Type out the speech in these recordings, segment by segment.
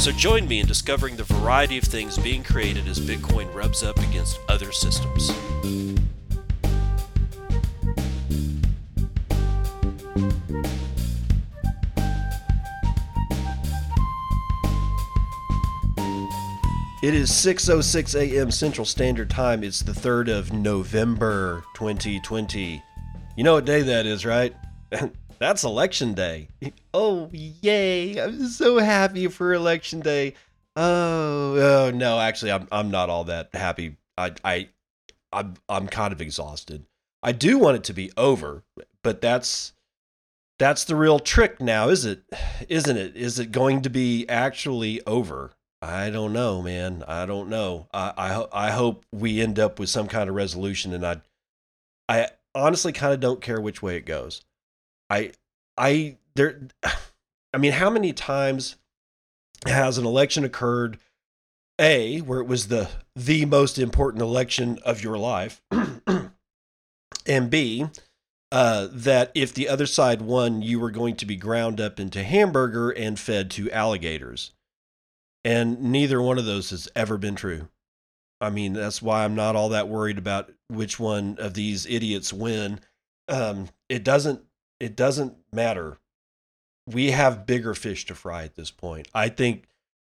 So join me in discovering the variety of things being created as Bitcoin rubs up against other systems. It is 6:06 a.m. Central Standard Time. It's the 3rd of November, 2020. You know what day that is, right? That's Election Day. Oh, yay. I'm so happy for Election Day. Oh no, actually, I'm not all that happy. I'm kind of exhausted. I do want it to be over, but that's the real trick now, is it? Isn't it? Is it going to be actually over? I don't know, man. I don't know. I hope we end up with some kind of resolution, and I honestly kind of don't care which way it goes. I mean, how many times has an election occurred, A, where it was the most important election of your life, and B, that if the other side won, you were going to be ground up into hamburger and fed to alligators. And neither one of those has ever been true. I mean, that's why I'm not all that worried about which one of these idiots win. It doesn't matter. We have bigger fish to fry at this point. I think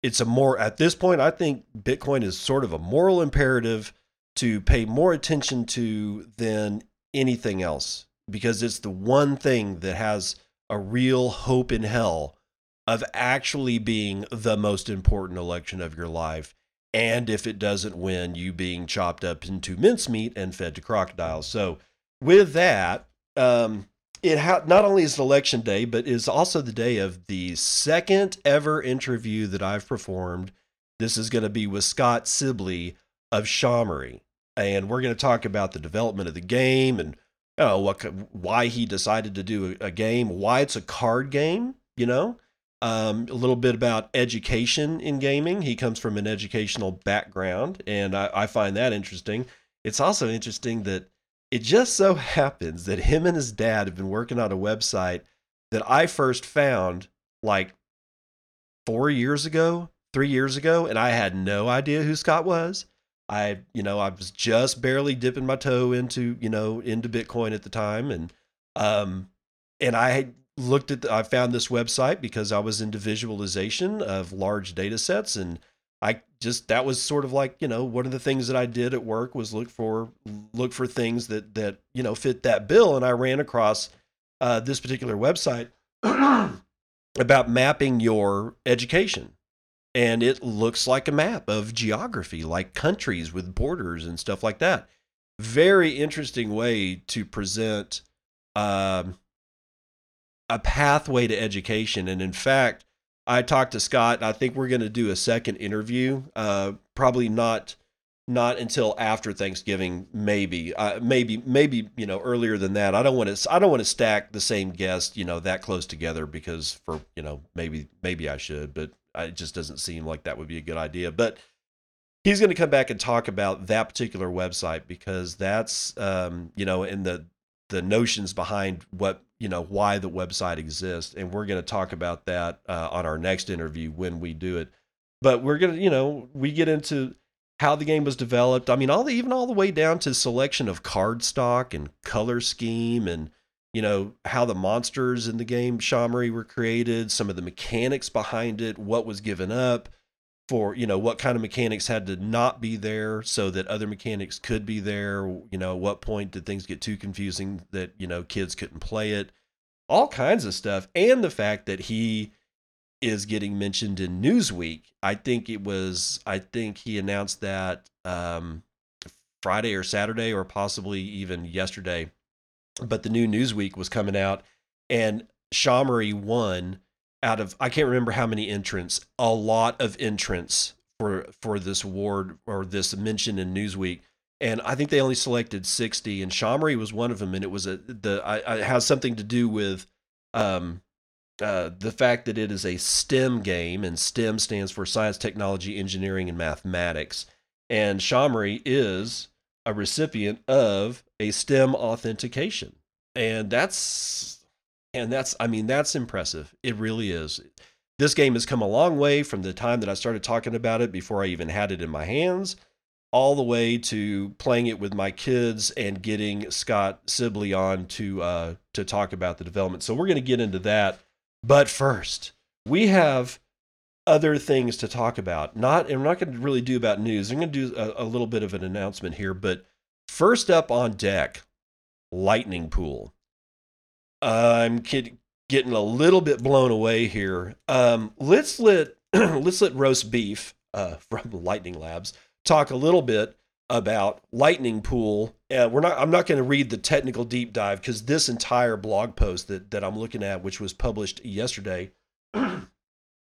Bitcoin is sort of a moral imperative to pay more attention to than anything else, because it's the one thing that has a real hope in hell of actually being the most important election of your life. And if it doesn't win, you being chopped up into mincemeat and fed to crocodiles. So with that, not only is it Election Day, but is also the day of the second ever interview that I've performed. This is going to be with Scott Sibley of Shamory, and we're going to talk about the development of the game and why he decided to do a game, why it's a card game, a little bit about education in gaming. He comes from an educational background, and I find that interesting. It's also interesting that it just so happens that him and his dad have been working on a website that I first found like 3 years ago, and I had no idea who Scott was. I was just barely dipping my toe into Bitcoin at the time, and I looked at I found this website because I was into visualization of large data sets, and that was sort of like, one of the things that I did at work was look for things that fit that bill. And I ran across this particular website about mapping your education. And it looks like a map of geography, like countries with borders and stuff like that. Very interesting way to present a pathway to education. And in fact, I talked to Scott, and I think we're going to do a second interview, probably not until after Thanksgiving, maybe earlier than that. I don't want to stack the same guest, that close together, because maybe I should, but it just doesn't seem like that would be a good idea. But he's going to come back and talk about that particular website, because that's, in the notions behind what, why the website exists. And we're going to talk about that on our next interview when we do it. But we're going to, we get into how the game was developed. I mean, all the way down to selection of card stock and color scheme, and, how the monsters in the game Shamory were created, some of the mechanics behind it, what was given up for, what kind of mechanics had to not be there so that other mechanics could be there. At what point did things get too confusing that, kids couldn't play it, all kinds of stuff. And the fact that he is getting mentioned in Newsweek. I think he announced that Friday or Saturday, or possibly even yesterday, but the new Newsweek was coming out, and Shamory won out of, I can't remember how many entrants, a lot of entrants for this award or this mention in Newsweek. And I think they only selected 60, and Shamory was one of them. And it was it has something to do with the fact that it is a STEM game, and STEM stands for science, technology, engineering, and mathematics. And Shamory is a recipient of a STEM authentication, and that's I mean, that's impressive. It really is. This game has come a long way from the time that I started talking about it before I even had it in my hands, all the way to playing it with my kids and getting Scott Sibley on to talk about the development. So we're going to get into that. But first, we have other things to talk about. We're not going to really do about news. I'm going to do a little bit of an announcement here. But first up on deck, Lightning Pool. I'm getting a little bit blown away here. Let's let Roast Beef from Lightning Labs talk a little bit about Lightning Pool. I'm not going to read the technical deep dive, because this entire blog post that I'm looking at, which was published yesterday,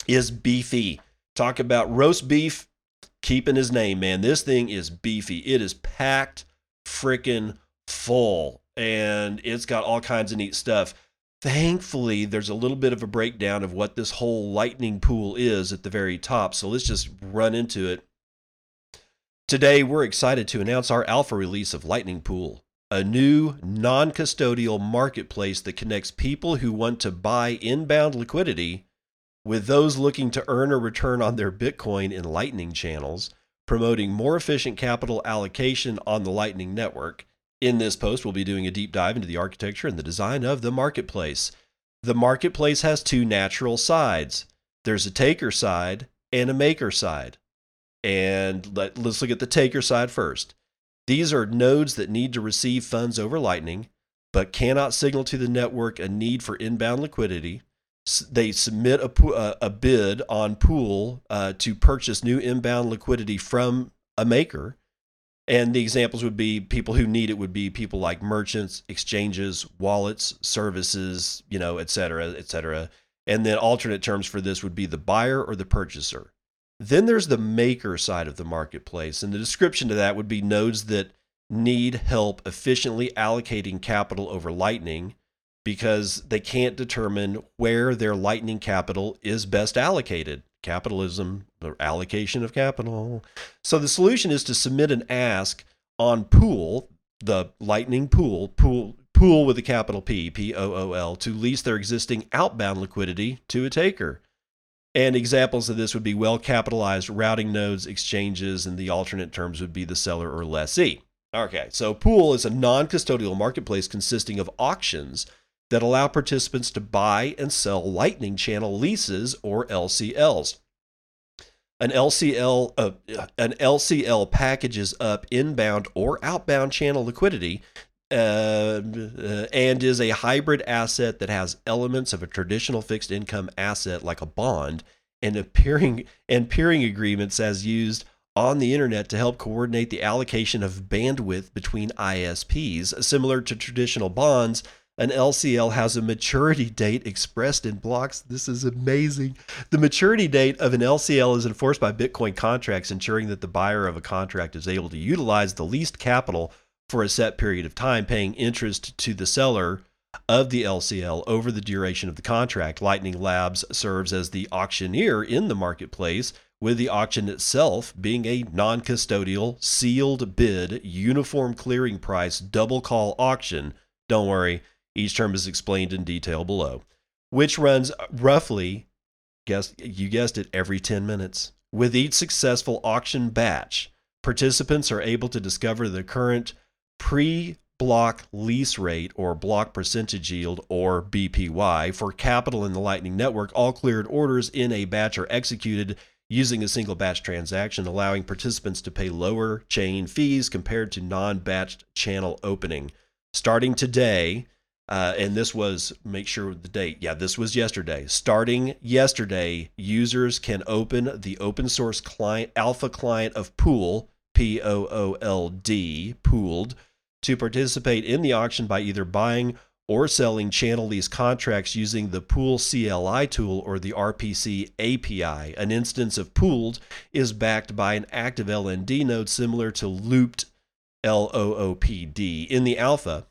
is beefy. Talk about Roast Beef keeping his name, man. This thing is beefy. It is packed freaking full, and it's got all kinds of neat stuff. Thankfully, there's a little bit of a breakdown of what this whole Lightning Pool is at the very top. So let's just run into it. Today, we're excited to announce our alpha release of Lightning Pool, a new non-custodial marketplace that connects people who want to buy inbound liquidity with those looking to earn a return on their Bitcoin in Lightning channels, promoting more efficient capital allocation on the Lightning network. In this post, we'll be doing a deep dive into the architecture and the design of the marketplace. The marketplace has two natural sides. There's a taker side and a maker side. And let's look at the taker side first. These are nodes that need to receive funds over Lightning, but cannot signal to the network a need for inbound liquidity. They submit a bid on Pool to purchase new inbound liquidity from a maker. And the examples would be people who need it would be people like merchants, exchanges, wallets, services, et cetera, et cetera. And then alternate terms for this would be the buyer or the purchaser. Then there's the maker side of the marketplace, and the description to that would be nodes that need help efficiently allocating capital over Lightning because they can't determine where their Lightning capital is best allocated. Capitalism, or allocation of capital. So the solution is to submit an ask on Pool, the Lightning Pool with a capital P, P-O-O-L, to lease their existing outbound liquidity to a taker. And examples of this would be well-capitalized routing nodes, exchanges, and the alternate terms would be the seller or lessee. Okay, so Pool is a non-custodial marketplace consisting of auctions that allow participants to buy and sell Lightning Channel leases, or LCLs. An LCL packages up inbound or outbound channel liquidity and is a hybrid asset that has elements of a traditional fixed income asset like a bond and peering agreements as used on the internet to help coordinate the allocation of bandwidth between ISPs. Similar to traditional bonds, an LCL has a maturity date expressed in blocks. This is amazing. The maturity date of an LCL is enforced by Bitcoin contracts, ensuring that the buyer of a contract is able to utilize the leased capital for a set period of time, paying interest to the seller of the LCL over the duration of the contract. Lightning Labs serves as the auctioneer in the marketplace, with the auction itself being a non-custodial, sealed bid, uniform clearing price, double call auction. Don't worry, each term is explained in detail below, which runs roughly, you guessed it, every 10 minutes. With each successful auction batch, participants are able to discover the current pre-block lease rate, or block percentage yield, or BPY, for capital in the Lightning Network. All cleared orders in a batch are executed using a single batch transaction, allowing participants to pay lower chain fees compared to non-batched channel opening. Starting today, this was yesterday. Starting yesterday, users can open the open source client, alpha client of Pool, P-O-O-L-D, Pooled, to participate in the auction by either buying or selling channel these contracts using the Pool CLI tool or the RPC API. An instance of Pooled is backed by an active LND node similar to Looped LOOPD. In the alpha,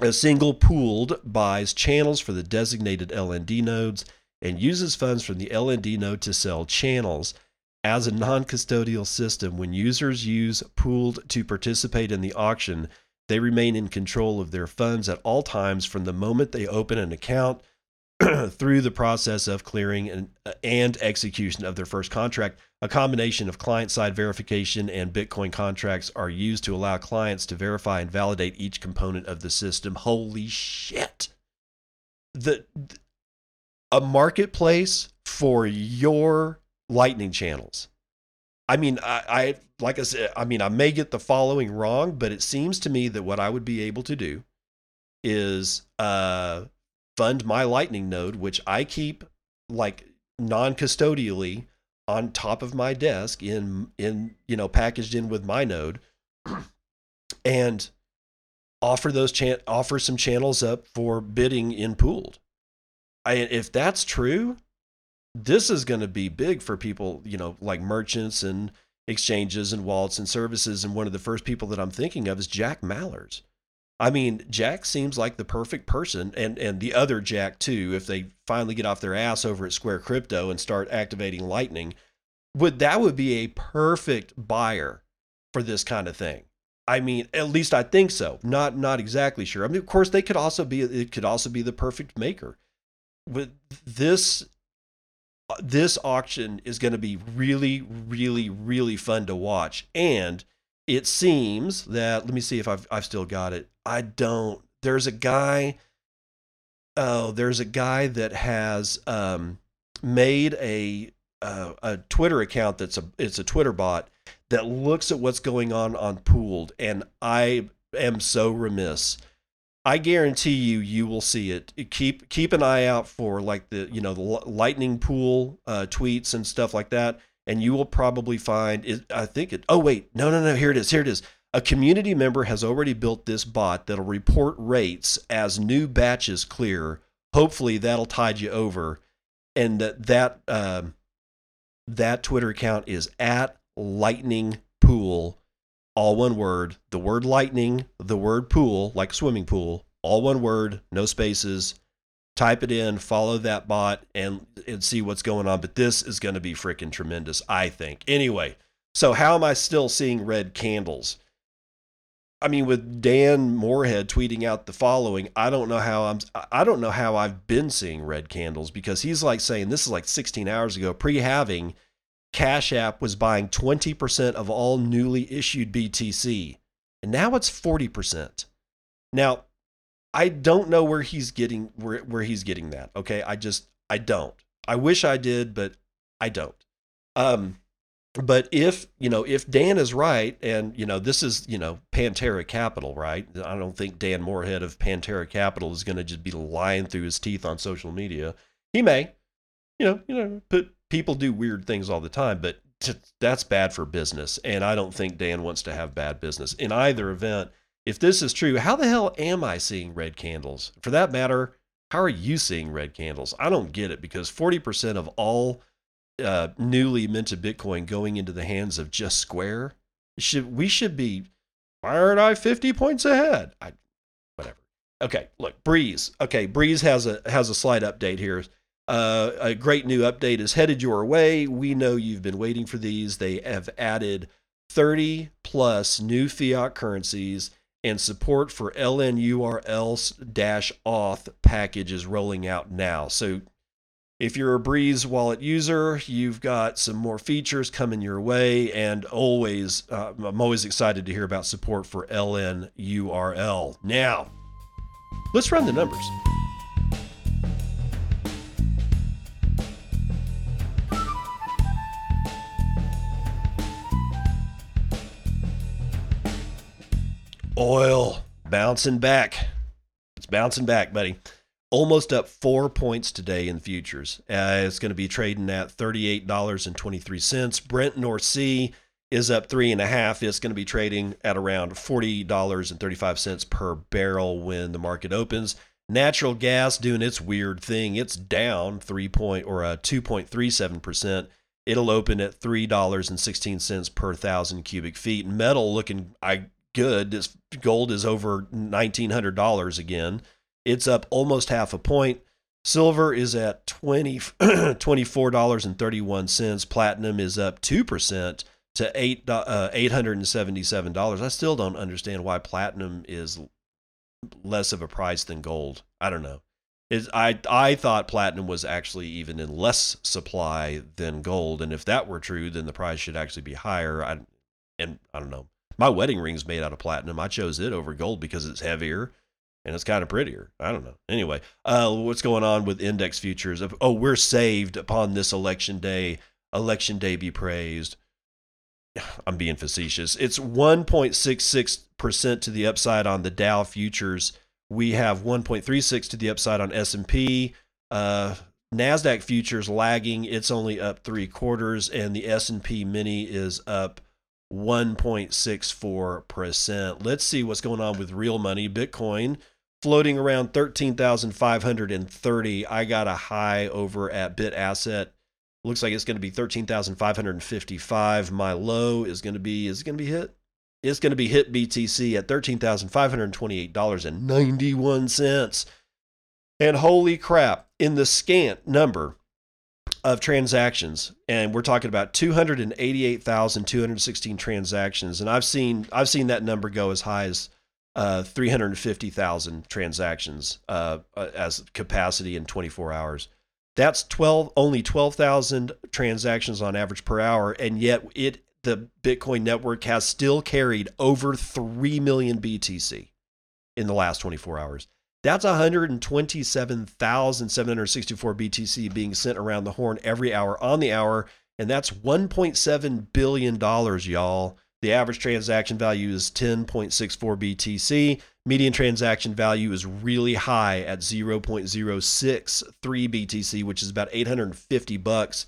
a single Pooled buys channels for the designated LND nodes and uses funds from the LND node to sell channels. As a non-custodial system, when users use Pooled to participate in the auction, they remain in control of their funds at all times from the moment they open an account through the process of clearing and execution of their first contract. A combination of client-side verification and Bitcoin contracts are used to allow clients to verify and validate each component of the system. Holy shit. A marketplace for your Lightning channels. I mean, I like I said, I mean, I may get the following wrong, but it seems to me that what I would be able to do is fund my Lightning node, which I keep like non-custodially on top of my desk in you know, packaged in with my node, and offer those offer some channels up for bidding in Pooled. If that's true, this is going to be big for people, you know, like merchants and exchanges and wallets and services. And one of the first people that I'm thinking of is Jack Mallers. I mean, Jack seems like the perfect person, and the other Jack too, if they finally get off their ass over at Square Crypto and start activating Lightning, that would be a perfect buyer for this kind of thing. I mean, at least I think so. Not exactly sure. I mean, of course, it could also be the perfect maker. But this auction is going to be really, really, really fun to watch. And it seems that, let me see if I've still got it. I don't. There's a guy that has made a Twitter account that's a Twitter bot that looks at what's going on Pooled. And I am so remiss. I guarantee you will see it. Keep an eye out for like the Lightning Pool tweets and stuff like that, and you will probably find it. I think it. Oh wait, no, here it is. A community member has already built this bot that'll report rates as new batches clear. Hopefully that'll tide you over, and that Twitter account is @LightningPool. All one word, the word lightning, the word pool, like swimming pool, all one word, no spaces. Type it in, follow that bot, and see what's going on. But this is going to be freaking tremendous, I think. Anyway, so how am I still seeing red candles? I mean, with Dan Morehead tweeting out the following, I don't know how I've been seeing red candles, because he's like saying, this is like 16 hours ago, pre-halving, Cash App was buying 20% of all newly issued BTC, and now it's 40%. Now, I don't know where he's getting that. Okay, I don't. I wish I did, but I don't. But if Dan is right, and this is Pantera Capital, right? I don't think Dan Morehead of Pantera Capital is going to just be lying through his teeth on social media. He may, people do weird things all the time, but that's bad for business. And I don't think Dan wants to have bad business. In either event, if this is true, how the hell am I seeing red candles? For that matter, how are you seeing red candles? I don't get it, because 40% of all newly minted Bitcoin going into the hands of just Square. We should be, why aren't I 50 points ahead? Whatever. Okay, look, Breeze. Okay, Breeze has a slight update here. A great new update is headed your way. We know you've been waiting for these. They have added 30 plus new fiat currencies, and support for LNURL-auth package is rolling out now. So if you're a Breeze wallet user, you've got some more features coming your way, and I'm always excited to hear about support for LNURL. Now, let's run the numbers. Oil bouncing back. It's bouncing back, buddy. Almost up 4 points today in futures. It's going to be trading at $38.23. Brent North Sea is up 3.5. It's going to be trading at around $40.35 per barrel when the market opens. Natural gas doing its weird thing. It's down 2.37%. It'll open at $3.16 per 1,000 cubic feet. Metal looking good. This gold is over $1,900 again. It's up almost half a point. Silver is at $24.31. Platinum is up 2% to $877. I still don't understand why platinum is less of a price than gold. I don't know. I thought platinum was actually even in less supply than gold, and if that were true, then the price should actually be higher. I don't know. My wedding ring's made out of platinum. I chose it over gold because it's heavier. And it's kind of prettier. I don't know. Anyway, what's going on with index futures? Oh, we're saved upon this election day. Election day be praised. I'm being facetious. It's 1.66% to the upside on the Dow futures. We have 1.36 to the upside on S&P. NASDAQ futures lagging. It's only up 3/4. And the S&P mini is up 1.64%. Let's see what's going on with real money. Bitcoin floating around 13,530. I got a high over at BitAsset. Looks like it's going to be 13,555. My low is going to be, hit? It's going to be hit BTC at $13,528.91. And holy crap, in the scant number of transactions, and we're talking about 288,216 transactions, and I've seen that number go as high as 350,000 transactions as capacity in 24 hours. That's only 12,000 transactions on average per hour, and yet the Bitcoin network has still carried over 3 million BTC in the last 24 hours. That's 127,764 BTC being sent around the horn every hour on the hour, and that's $1.7 billion, y'all. The average transaction value is 10.64 BTC. Median transaction value is really high at 0.063 BTC, which is about $850.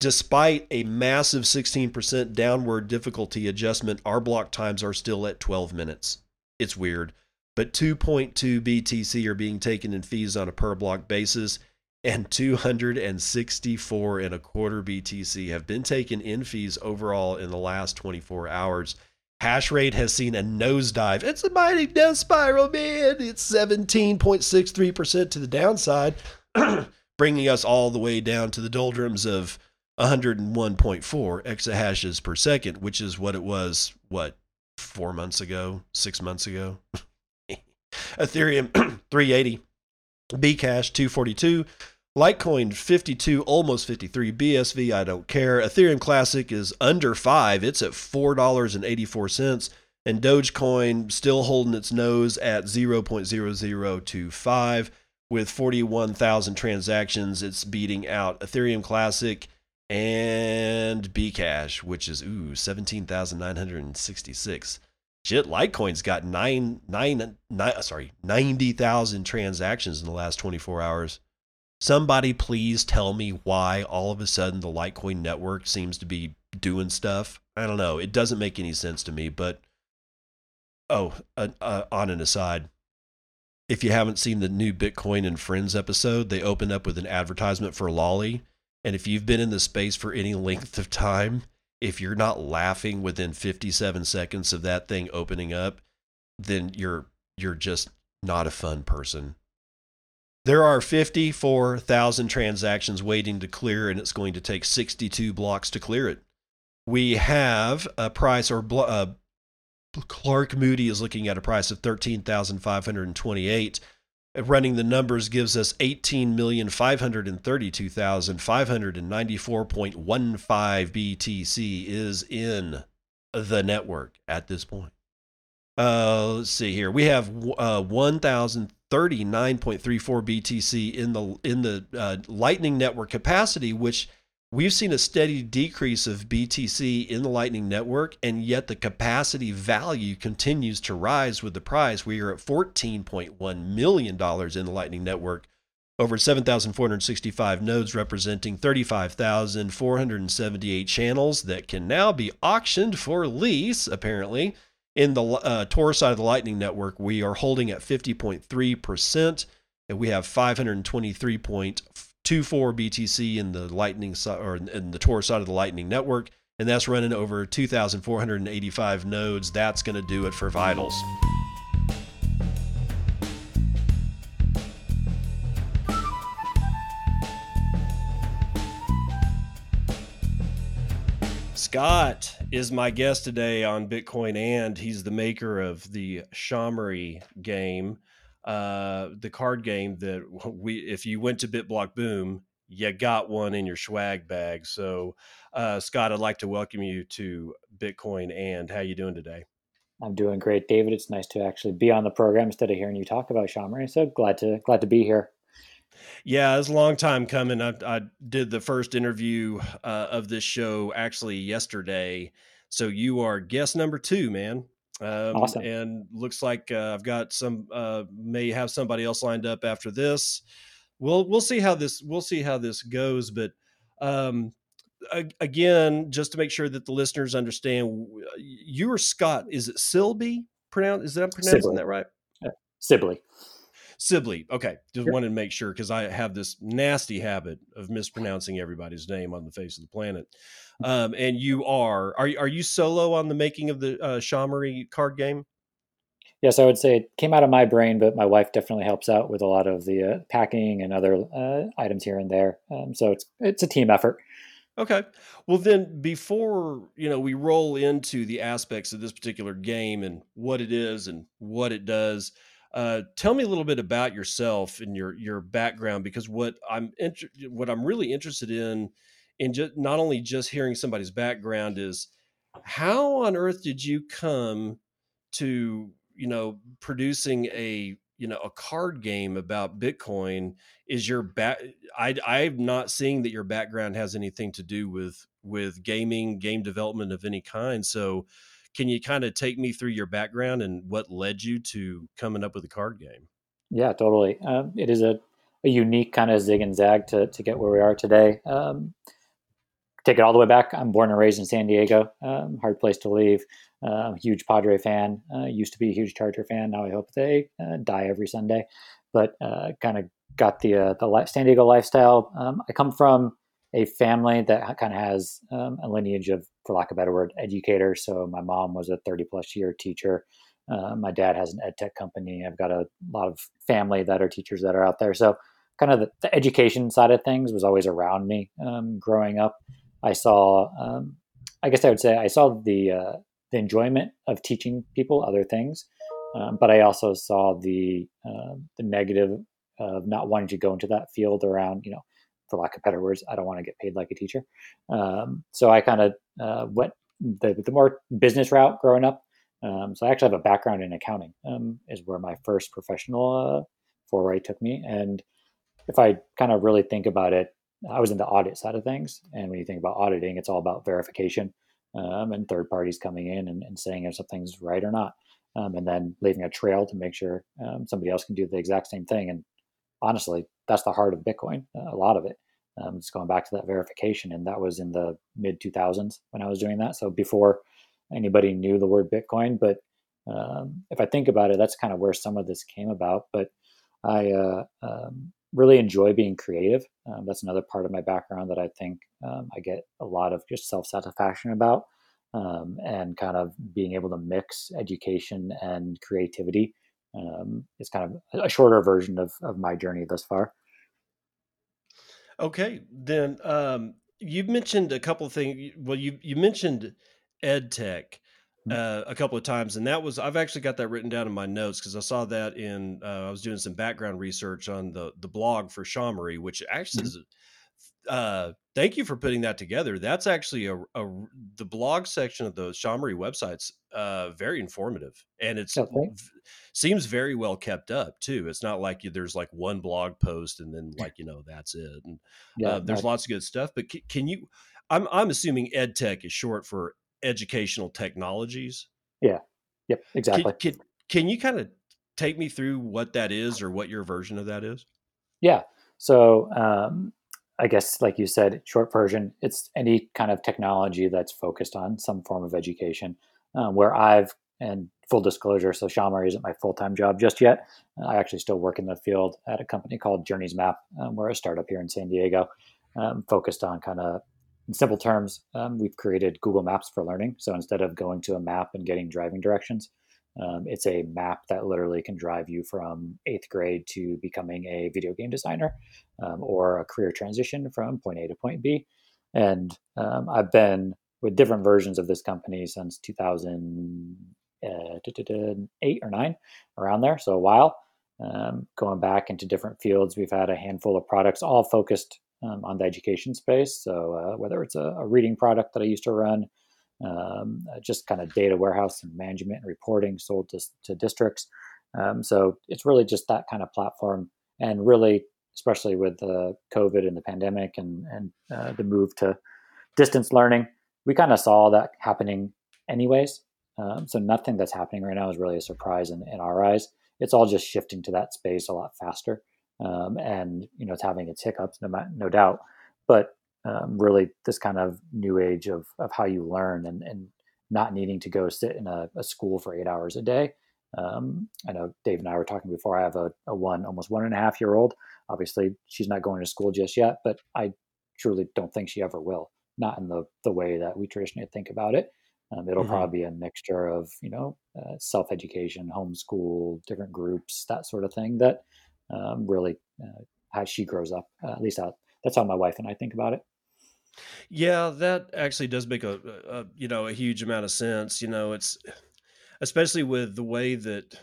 Despite a massive 16% downward difficulty adjustment, our block times are still at 12 minutes. It's weird. But 2.2 BTC are being taken in fees on a per block basis, and 264.25 BTC have been taken in fees overall in the last 24 hours. Hash rate has seen a nosedive. It's a mighty death spiral, man. It's 17.63% to the downside, bringing us all the way down to the doldrums of 101.4 exahashes per second, which is what it was, 6 months ago? Ethereum 380, Bcash 242, Litecoin 52, almost 53, BSV I don't care. Ethereum Classic is under 5, it's at $4.84, and Dogecoin still holding its nose at 0.0025 with 41,000 transactions. It's beating out Ethereum Classic and Bcash, which is 17,966. Shit, Litecoin's got 90,000 transactions in the last 24 hours. Somebody please tell me why all of a sudden the Litecoin network seems to be doing stuff. I don't know. It doesn't make any sense to me, but on an aside, if you haven't seen the new Bitcoin and Friends episode, they open up with an advertisement for Lolly. And if you've been in the space for any length of time, if you're not laughing within 57 seconds of that thing opening up, then you're just not a fun person. There are 54,000 transactions waiting to clear, and it's going to take 62 blocks to clear it. We have a price, Clark Moody is looking at a price of 13,528. Running the numbers gives us 18,532,594.15 BTC is in the network at this point. Let's see here. We have 1,039.34 BTC in the Lightning Network capacity, which we've seen a steady decrease of BTC in the Lightning Network, and yet the capacity value continues to rise with the price. We are at $14.1 million in the Lightning Network, over 7,465 nodes representing 35,478 channels that can now be auctioned for lease, apparently. In the Tor side of the Lightning Network, we are holding at 50.3%. and we have 523.4 BTC in the Lightning or in the Tor side of the Lightning network, and that's running over 2,485 nodes. That's going to do it for Vitals. Scott is my guest today on Bitcoin And. He's the maker of the Shamory game, the card game that if you went to BitBlockBoom, you got one in your swag bag. So, Scott, I'd like to welcome you to Bitcoin And. How you doing today? I'm doing great, David. It's nice to actually be on the program instead of hearing you talk about Shamory. So glad to be here. Yeah, it's a long time coming. I did the first interview of this show actually yesterday. So you are guest number 2, man. Awesome. And looks like I've got may have somebody else lined up after this. We'll see how this goes, but again, just to make sure that the listeners understand, you are Scott. Is it Silby? Is that pronouncing Sibley. That right? Yeah. Sibley. Okay, just wanted to make sure because I have this nasty habit of mispronouncing everybody's name on the face of the planet. And you are you solo on the making of the Shamory card game? Yes, I would say it came out of my brain, but my wife definitely helps out with a lot of the packing and other items here and there. So it's a team effort. Okay. Well, then before, we roll into the aspects of this particular game and what it is and what it does, tell me a little bit about yourself and your background, because what I'm really interested in just not only just hearing somebody's background is how on earth did you come to producing a card game about Bitcoin. Is your I'm not seeing that your background has anything to do with game development of any kind. So can you kind of take me through your background and what led you to coming up with a card game? Yeah, totally. It is a unique kind of zig and zag to get where we are today. Take it all the way back. I'm born and raised in San Diego. Hard place to leave. Huge Padre fan. Used to be a huge Charger fan. Now I hope they die every Sunday. But kind of got the San Diego lifestyle. I come from a family that kind of has a lineage of, for lack of a better word, educators. So my mom was a 30-plus-year teacher. My dad has an ed tech company. I've got a lot of family that are teachers that are out there. So kind of the education side of things was always around me growing up. I saw, the enjoyment of teaching people other things, but I also saw the negative of not wanting to go into that field around, for lack of better words, I don't want to get paid like a teacher. So I kind of went the more business route growing up. So I actually have a background in accounting is where my first professional foray took me. And if I kind of really think about it, I was in the audit side of things. And when you think about auditing, it's all about verification and third parties coming in and saying if something's right or not, and then leaving a trail to make sure somebody else can do the exact same thing. And honestly, that's the heart of Bitcoin, a lot of it. Just going back to that verification. And that was in the mid-2000s when I was doing that. So before anybody knew the word Bitcoin. But if I think about it, that's kind of where some of this came about. But I really enjoy being creative. That's another part of my background that I think I get a lot of just self-satisfaction about, and kind of being able to mix education and creativity. It's kind of a shorter version of my journey thus far. Okay. Then you mentioned a couple of things. Well, you mentioned ed tech a couple of times, and I've actually got that written down in my notes because I saw that in I was doing some background research on the blog for Shamory, which actually is thank you for putting that together. That's actually the blog section of the Shamory website's very informative, and it's seems very well kept up too. It's not like there's like one blog post and then that's it. And, there's lots of good stuff. But can you? I'm assuming EdTech is short for educational technologies. Yeah. Yep. Exactly. Can you kind of take me through what that is or what your version of that is? Yeah. So, I guess, like you said, short version, it's any kind of technology that's focused on some form of education, where I've And full disclosure, so Shamory isn't my full-time job just yet. I actually still work in the field at a company called Journeys Map. We're a startup here in San Diego, focused on kind of, in simple terms, we've created Google Maps for learning. So instead of going to a map and getting driving directions, it's a map that literally can drive you from 8th grade to becoming a video game designer, or a career transition from point A to point B. And I've been with different versions of this company since 2008 or 9, around there, so a while. Going back into different fields, we've had a handful of products all focused on the education space. So whether it's a reading product that I used to run, just kind of data warehouse and management and reporting sold to districts. So it's really just that kind of platform. And really, especially with the COVID and the pandemic and the move to distance learning, we kind of saw that happening anyways. So nothing that's happening right now is really a surprise in our eyes. It's all just shifting to that space a lot faster. And, you know, it's having its hiccups, no doubt. But really this kind of new age of how you learn and not needing to go sit in a school for 8 hours a day. I know Dave and I were talking before. I have almost 1.5-year-old. Obviously, she's not going to school just yet, but I truly don't think she ever will. Not in the way that we traditionally think about it. It'll probably be a mixture of, self-education, homeschool, different groups, that sort of thing that really how she grows up, at least that's how my wife and I think about it. Yeah, that actually does make a huge amount of sense. It's especially with the way that,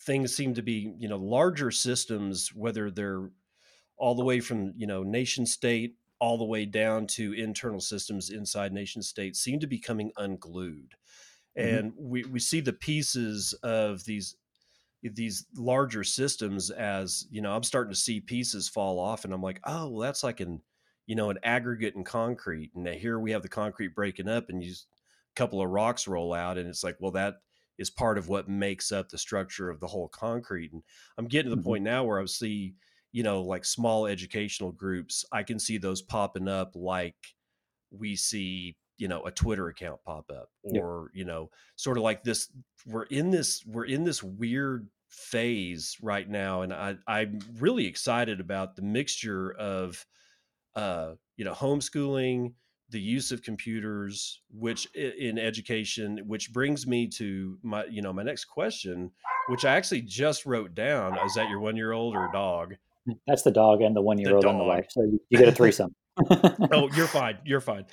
things seem to be, larger systems, whether they're all the way from, nation state all the way down to internal systems inside nation states seem to be coming unglued. And we see the pieces of these larger systems as, I'm starting to see pieces fall off and I'm like, oh, well, that's like an aggregate and concrete. And here we have the concrete breaking up and a couple of rocks roll out. And it's like, well, that is part of what makes up the structure of the whole concrete. And I'm getting to the point now where I see, like small educational groups, I can see those popping up like we see, a Twitter account pop up or, sort of like this, we're in this weird phase right now. And I'm really excited about the mixture of, homeschooling, the use of computers, which in education, which brings me to my, my next question, which I actually just wrote down. Is that your 1-year-old or dog? That's the dog and the 1-year-old on the wife. So you get a threesome. Oh, you're fine. You're fine.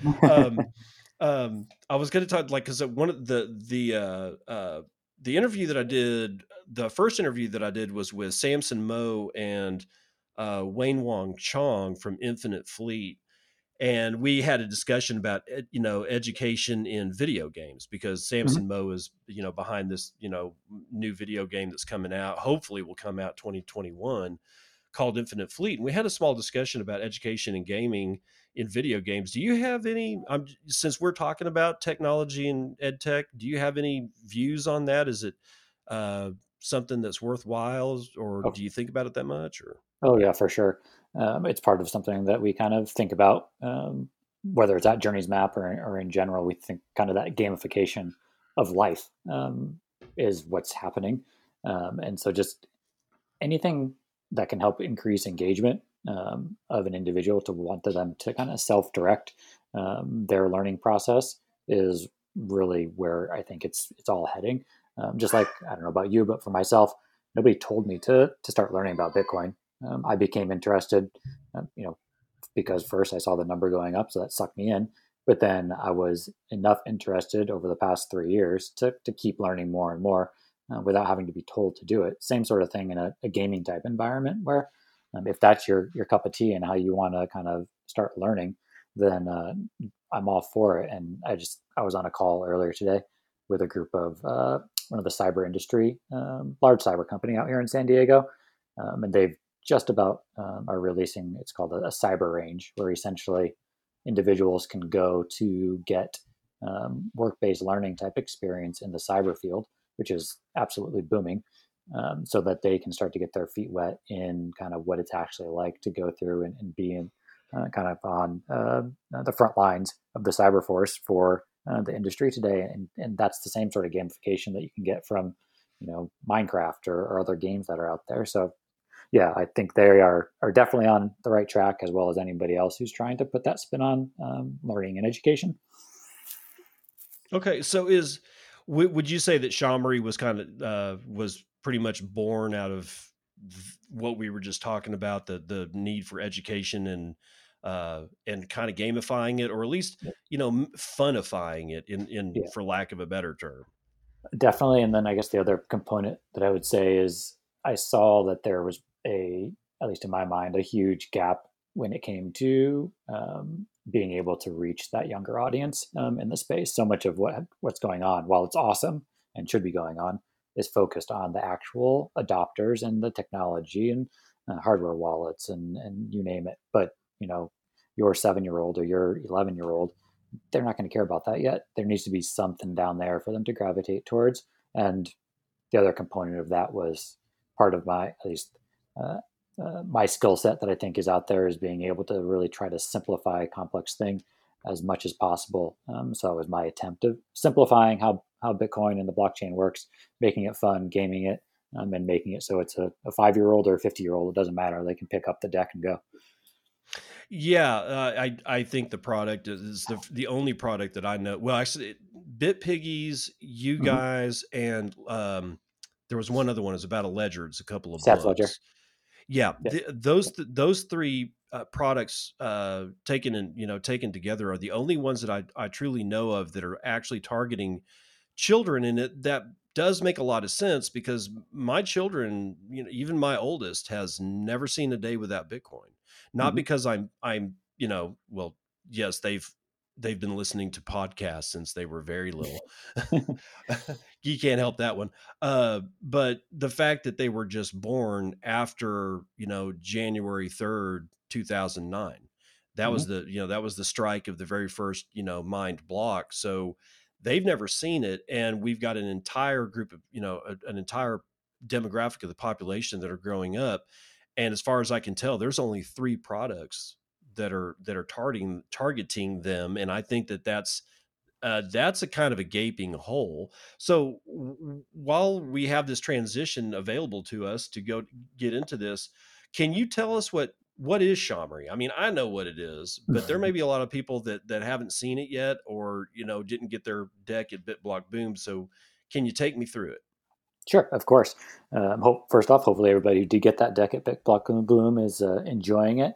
I was going to talk because one of the interview that I did, the first interview that I did was with Samson Moe and Wayne Wong Chong from Infinite Fleet. And we had a discussion about, education in video games because Samson Moe is, behind this, new video game that's coming out, hopefully will come out 2021 called Infinite Fleet. And we had a small discussion about education and gaming in video games. Do you have any, since we're talking about technology and ed tech, do you have any views on that? Is it something that's worthwhile or do you think about it that much? Or? Oh, yeah, for sure. It's part of something that we kind of think about, whether it's at Journeys Map or in general, we think kind of that gamification of life is what's happening. And so just anything that can help increase engagement of an individual to want them to kind of self-direct their learning process is really where I think it's all heading. Just like, I don't know about you, but for myself, nobody told me to start learning about Bitcoin. I became interested, because first I saw the number going up, so that sucked me in. But then I was enough interested over the past 3 years to keep learning more and more without having to be told to do it. Same sort of thing in a gaming type environment where if that's your cup of tea and how you want to kind of start learning, then I'm all for it. And I was on a call earlier today with a group of one of the cyber industry, large cyber company out here in San Diego, and they've just about are releasing, it's called a cyber range, where essentially individuals can go to get work-based learning type experience in the cyber field, which is absolutely booming, so that they can start to get their feet wet in kind of what it's actually like to go through and be in, kind of on the front lines of the cyber force for the industry today. And that's the same sort of gamification that you can get from, you know, Minecraft or other games that are out there. So yeah, I think they are definitely on the right track, as well as anybody else who's trying to put that spin on learning and education. Okay. So would you say that Shamory was kind of, was pretty much born out of what we were just talking about, the need for education and kind of gamifying it, or at least, you know, funifying it in for lack of a better term? Definitely. And then I guess the other component that I would say is I saw that there was at least in my mind, a huge gap when it came to being able to reach that younger audience in the space. So much of what's going on, while it's awesome and should be going on, is focused on the actual adopters and the technology and hardware wallets and you name it. But, you know, your 7-year-old or your 11-year-old, they're not going to care about that yet. There needs to be something down there for them to gravitate towards. And the other component of that was part of my, at least my skill set that I think is out there, is being able to really try to simplify a complex thing as much as possible. So it was my attempt of simplifying how Bitcoin and the blockchain works, making it fun, gaming it, and making it so it's a 5-year-old or a 50-year-old. It doesn't matter. They can pick up the deck and go. Yeah, I think the product is the only product that I know. Well, actually, BitPiggies, you guys, and there was one other one. It's about a ledger. It's a couple of Sats Ledger. Yeah, yeah. Those three products taken together are the only ones that I truly know of that are actually targeting children, and that does make a lot of sense, because my children, you know, even my oldest, has never seen a day without Bitcoin. Not because I'm, you know, well, yes, they've been listening to podcasts since they were very little. You can't help that one. But the fact that they were just born after, you know, January 3rd, 2009, that was the strike of the very first, you know, mined block. So they've never seen it. And we've got an entire group of, you know, an entire demographic of the population that are growing up. And as far as I can tell, there's only three products that are targeting them. And I think that's a kind of a gaping hole. So while we have this transition available to us to go get into this, can you tell us what is Shamory? I mean, I know what it is, but there may be a lot of people that haven't seen it yet, or, you know, didn't get their deck at BitBlockBoom. So can you take me through it? Sure, of course. First off, hopefully everybody who did get that deck at BitBlockBoom is enjoying it.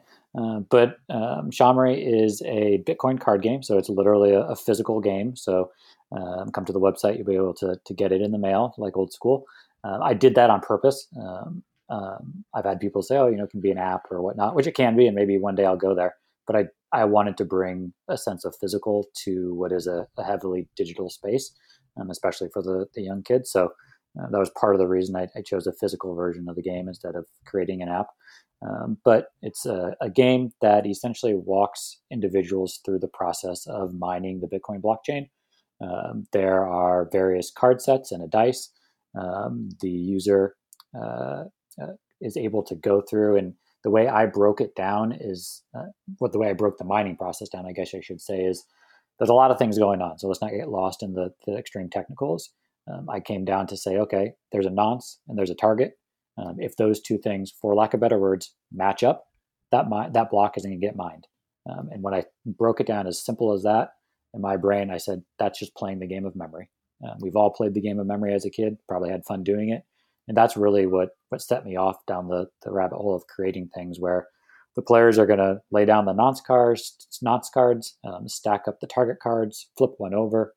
But Shamory is a Bitcoin card game, so it's literally a physical game. So come to the website, you'll be able to get it in the mail, like old school. I did that on purpose. I've had people say, oh, you know, it can be an app or whatnot, which it can be, and maybe one day I'll go there. But I wanted to bring a sense of physical to what is a heavily digital space, especially for the young kids. So that was part of the reason I chose a physical version of the game instead of creating an app. But it's a game that essentially walks individuals through the process of mining the Bitcoin blockchain. There are various card sets and a dice. The user is able to go through, and the way I broke it down is the way I broke the mining process down, I guess I should say, is there's a lot of things going on. So let's not get lost in the extreme technicals. I came down to say, okay, there's a nonce and there's a target. If those two things, for lack of better words, match up, that block isn't going to get mined. And when I broke it down as simple as that, in my brain, I said, that's just playing the game of memory. We've all played the game of memory as a kid, probably had fun doing it. And that's really what set me off down the rabbit hole of creating things where the players are going to lay down the nonce cards, stack up the target cards, flip one over.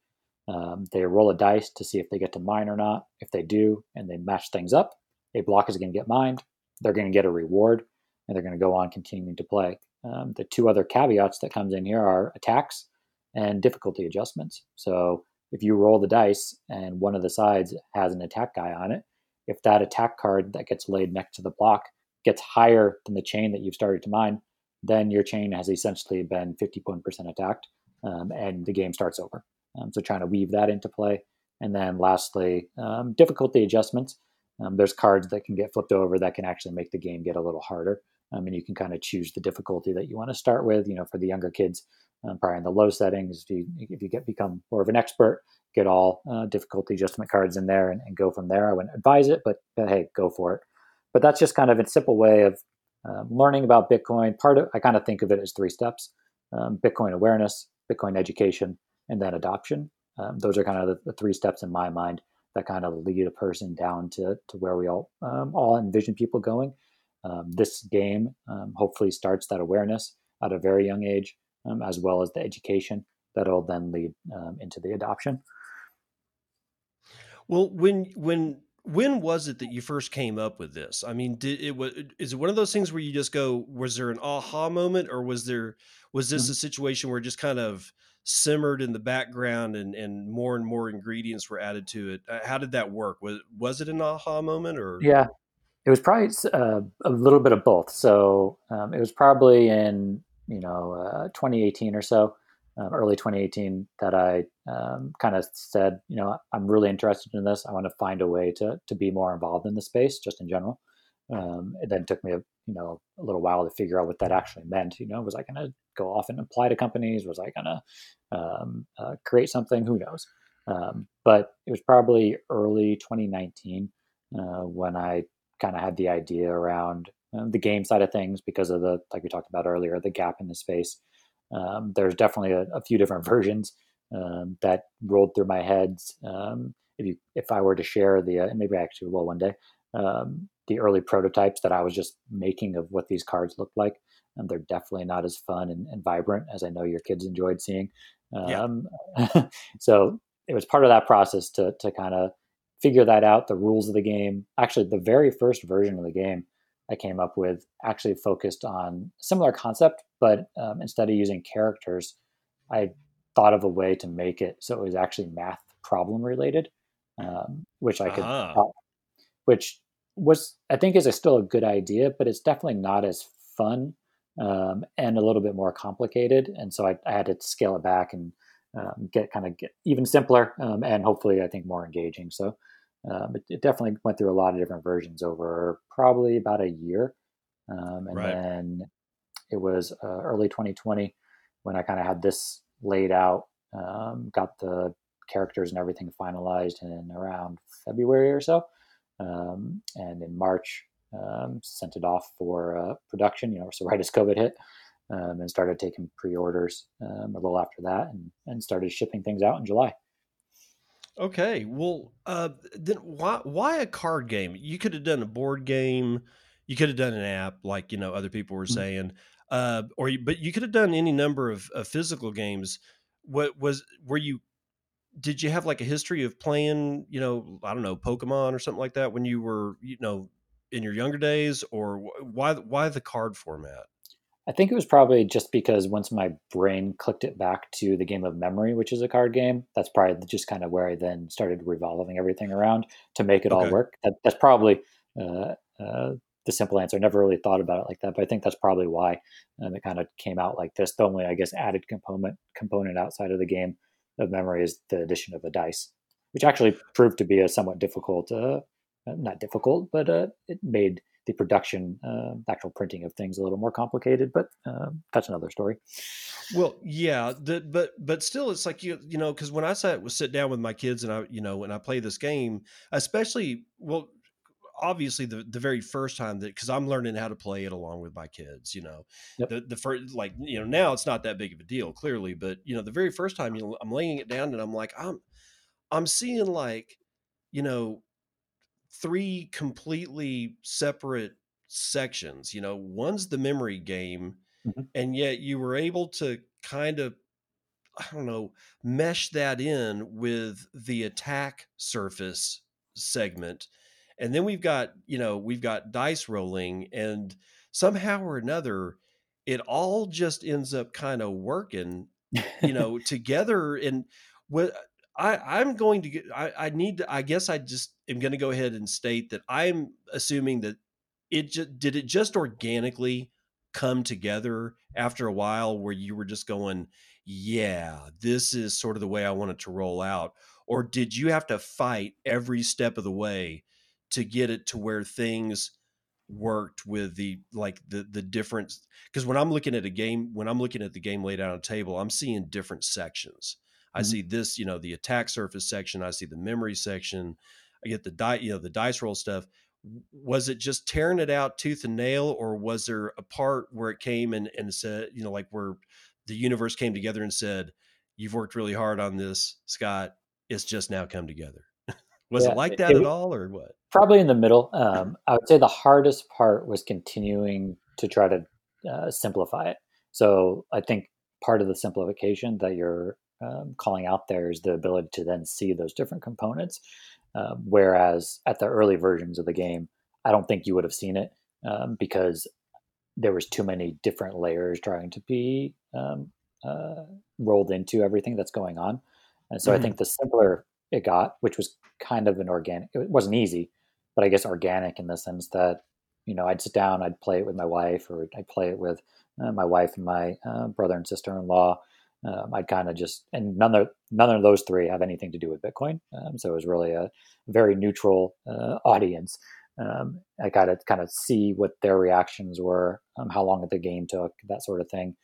They roll a dice to see if they get to mine or not. If they do, and they match things up, a block is going to get mined. They're going to get a reward, and they're going to go on continuing to play. The two other caveats that comes in here are attacks and difficulty adjustments. So if you roll the dice and one of the sides has an attack guy on it, if that attack card that gets laid next to the block gets higher than the chain that you've started to mine, then your chain has essentially been 51% attacked, and the game starts over. So trying to weave that into play. And then lastly, difficulty adjustments. There's cards that can get flipped over that can actually make the game get a little harder. And you can kind of choose the difficulty that you want to start with. You know, for the younger kids, Probably in the low settings, if you become more of an expert, get all difficulty adjustment cards in there and go from there. I wouldn't advise it, but hey, go for it. But that's just kind of a simple way of learning about Bitcoin. I kind of think of it as three steps: Bitcoin awareness, Bitcoin education, and then adoption. Those are kind of the three steps in my mind that kind of lead a person down to where we all envision people going. This game hopefully starts that awareness at a very young age, as well as the education that'll then lead into the adoption. Well, when was it that you first came up with this? I mean, is it one of those things where you just go, was there an aha moment, or was this a situation where it just kind of simmered in the background and more ingredients were added to it? How did that work? Was it an aha moment, or? Yeah, it was probably a little bit of both. So it was probably in 2018 or so, early 2018, that I kind of said, I'm really interested in this. I want to find a way to be more involved in the space, just in general. It then took me a little while to figure out what that actually meant. Was I going to go off and apply to companies? Was I going to create something? Who knows? But it was probably early 2019 when I kind of had the idea around the game side of things, because of the, like we talked about earlier, the gap in the space. There's definitely a few different versions that rolled through my head. If I were to share the, and maybe I actually will one day, the early prototypes that I was just making of what these cards looked like, they're definitely not as fun and vibrant as I know your kids enjoyed seeing. So it was part of that process to kind of figure that out, the rules of the game. Actually, the very first version of the game I came up with actually focused on a similar concept, but instead of using characters, I thought of a way to make it so it was actually math problem related, which I could, which was, I think, is still a good idea, but it's definitely not as fun and a little bit more complicated. And so I had to scale it back and get even simpler and hopefully, I think, more engaging. So it definitely went through a lot of different versions over probably about a year. Then it was early 2020 when I kind of had this laid out, got the characters and everything finalized in around February or so. And in March, sent it off for production, so right as COVID hit, and started taking pre-orders a little after that and started shipping things out in July. Okay. Well, then why a card game? You could have done a board game. You could have done an app, like, other people were saying, but you could have done any number of physical games. Did you have like a history of playing, I don't know, Pokemon or something like that when you were, in your younger days, or why the card format? I think it was probably just because once my brain clicked it back to the game of memory, which is a card game, that's probably just kind of where I then started revolving everything around to make it all work. That's probably the simple answer. I never really thought about it like that, but I think that's probably why it kind of came out like this. The only, I guess, added component outside of the game of memory is the addition of a dice, which actually proved to be a somewhat difficult, not difficult, but it made the production, actual printing of things a little more complicated, but that's another story. Well, yeah, but still, it's like, because when I sit down with my kids and I play this game, especially, well, obviously the very first time because I'm learning how to play it along with my kids, the first, now it's not that big of a deal, clearly, but the very first time I'm laying it down and I'm like, I'm seeing like, three completely separate sections, one's the memory game, and yet you were able to kind of, mesh that in with the attack surface segment. And then we've got dice rolling, and somehow or another, it all just ends up kind of working, together. And what I just am going to go ahead and state that I'm assuming that it just organically come together after a while, where you were just going, yeah, this is sort of the way I want it to roll out. Or did you have to fight every step of the way to get it to where things worked with the, like the difference. Because when I'm looking at a game, when I'm looking at the game laid out on a table, I'm seeing different sections. I see this, you know, the attack surface section. I see the memory section. I get the the dice roll stuff. Was it just tearing it out tooth and nail, or was there a part where it came and said, you know, like where the universe came together and said, "You've worked really hard on this, Scott. It's just now come together." Was it like that at all, or what? Probably in the middle. I would say the hardest part was continuing to try to simplify it. So I think part of the simplification that you're calling out there is the ability to then see those different components. Whereas at the early versions of the game, I don't think you would have seen it because there was too many different layers trying to be rolled into everything that's going on. And so I think the simpler it got, which was kind of an organic, it wasn't easy, but I guess organic in the sense that, you know, I'd sit down, I'd play it with my wife, or I'd play it with my wife and my brother and sister-in-law. I'd kind of just, and none of those three have anything to do with Bitcoin. So it was really a very neutral audience. I got to kind of see what their reactions were, how long the game took, that sort of thing.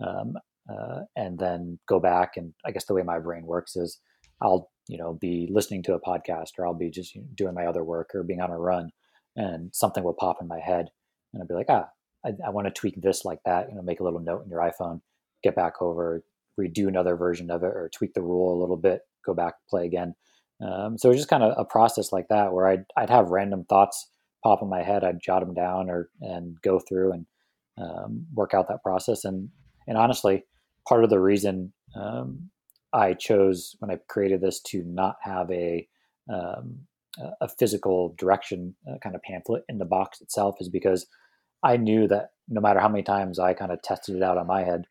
And then go back, and I guess the way my brain works is I'll, you know, be listening to a podcast, or I'll be just doing my other work, or being on a run, and something will pop in my head, and I'll be like, I want to tweak this like that, you know, make a little note in your iPhone, get back over, redo another version of it, or tweak the rule a little bit, go back, play again. So it's just kind of a process like that, where I'd have random thoughts pop in my head, I'd jot them down, and go through and work out that process. And honestly, part of the reason I chose when I created this to not have a physical direction kind of pamphlet in the box itself is because I knew that no matter how many times I kind of tested it out on my head,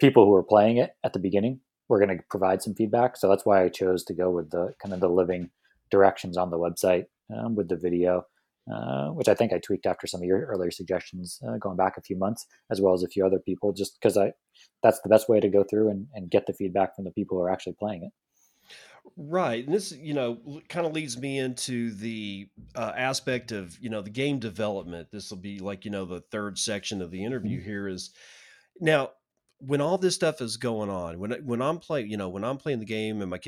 people who were playing it at the beginning were going to provide some feedback. So that's why I chose to go with the kind of the living directions on the website with the video, which I think I tweaked after some of your earlier suggestions going back a few months, as well as a few other people, just because that's the best way to go through and get the feedback from the people who are actually playing it. Right. And this, you know, kind of leads me into the aspect of, you know, the game development. This will be like, you know, the third section of the interview here is now when all this stuff is going on, when I'm playing, you know, when I'm playing the game and my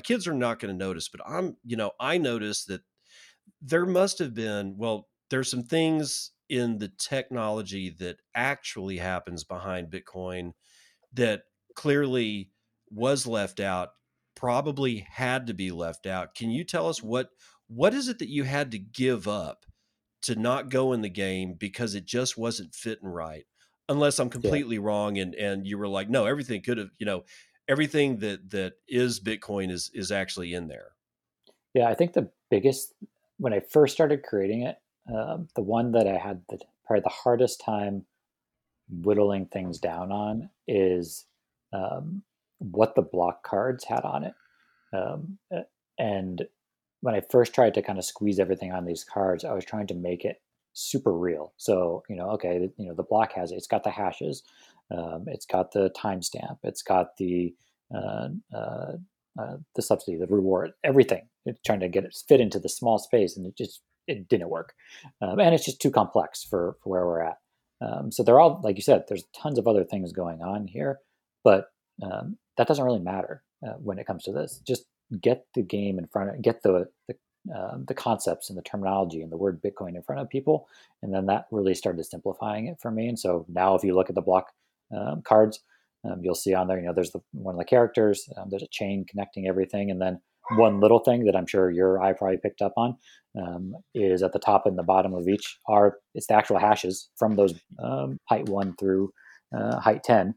kids are not going to notice, but I noticed that there must have been, well, there's some things in the technology that actually happens behind Bitcoin that clearly was left out, probably had to be left out. Can you tell us what is it that you had to give up to not go in the game because it just wasn't fitting right? Unless I'm completely wrong and you were like, no, everything could have, you know, everything that is Bitcoin is actually in there. Yeah, I think the biggest, when I first started creating it, the one that I had probably the hardest time whittling things down on is what the block cards had on it. And when I first tried to kind of squeeze everything on these cards, I was trying to make it super real. So, you know, okay, you know, the block has it. It's got the hashes. It's got the timestamp. It's got the subsidy, the reward, everything. It's trying to get it fit into the small space, and it didn't work. And it's just too complex for where we're at. So they're all, like you said, there's tons of other things going on here, but that doesn't really matter when it comes to this. Just get the game in front of, get the concepts and the terminology and the word Bitcoin in front of people. And then that really started simplifying it for me. And so now if you look at the block cards, you'll see on there, you know, there's one of the characters, there's a chain connecting everything. And then one little thing that I'm sure your eye probably picked up on is at the top and the bottom of each it's the actual hashes from those height 1 through height 10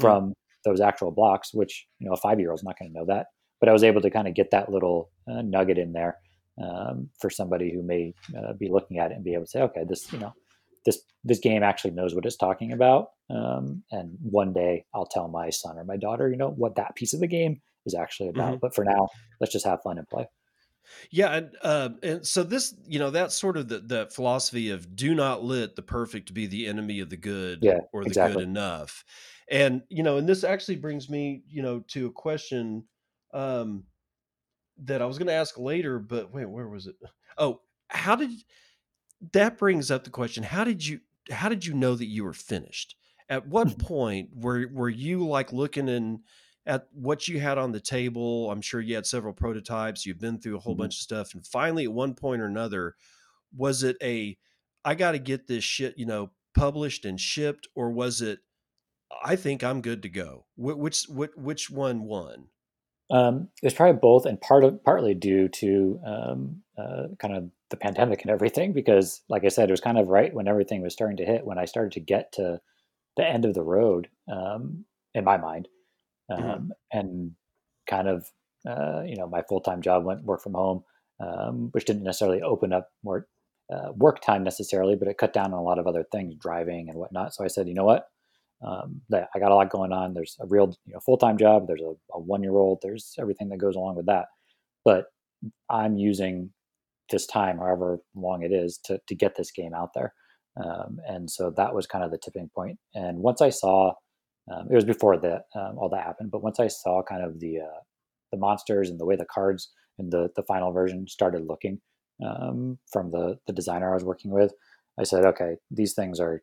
from those actual blocks, which, you know, a 5-year-old's not going to know that. But I was able to kind of get that little nugget in there for somebody who may be looking at it and be able to say, okay, this, you know, this game actually knows what it's talking about. And one day I'll tell my son or my daughter, you know, what that piece of the game is actually about. But for now, let's just have fun and play. Yeah. And so this, you know, that's sort of the philosophy of do not let the perfect be the enemy of the good or the good enough. And, you know, and this actually brings me, you know, to a question that I was going to ask later, but wait, where was it? Oh, how did that brings up the question: how did you know that you were finished? At what point were you like looking in at what you had on the table? I'm sure you had several prototypes. You've been through a whole bunch of stuff, and finally, at one point or another, was it a I got to get this shit, published and shipped, or was it I think I'm good to go? Which one won? It was probably both, and partly due to kind of the pandemic and everything, because like I said, it was kind of right when everything was starting to hit, when I started to get to the end of the road, in my mind, and kind of, my full-time job went work from home, which didn't necessarily open up more work time necessarily, but it cut down on a lot of other things, driving and whatnot. So I said, you know what? I got a lot going on. There's a real full-time job. There's a one-year-old. There's everything that goes along with that. But I'm using this time, however long it is, to get this game out there. And so that was kind of the tipping point. And once I saw, it was before that all that happened, but once I saw kind of the monsters and the way the cards and the final version started looking from the designer I was working with, I said, okay, these things are,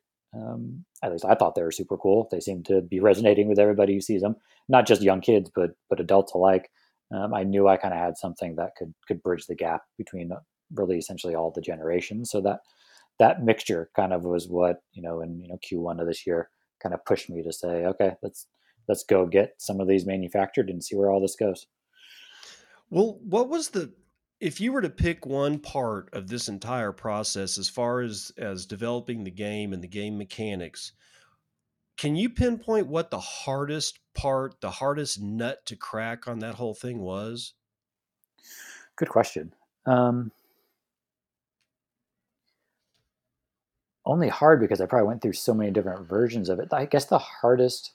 at least I thought they were super cool. They seem to be resonating with everybody who sees them, not just young kids, but adults alike. I knew I kind of had something that could bridge the gap between really essentially all the generations. So that mixture kind of was what, Q1 of this year kind of pushed me to say, okay, let's go get some of these manufactured and see where all this goes. Well, what was if you were to pick one part of this entire process, as far as developing the game and the game mechanics, can you pinpoint what the hardest nut to crack on that whole thing was? Good question. Only hard because I probably went through so many different versions of it. I guess the hardest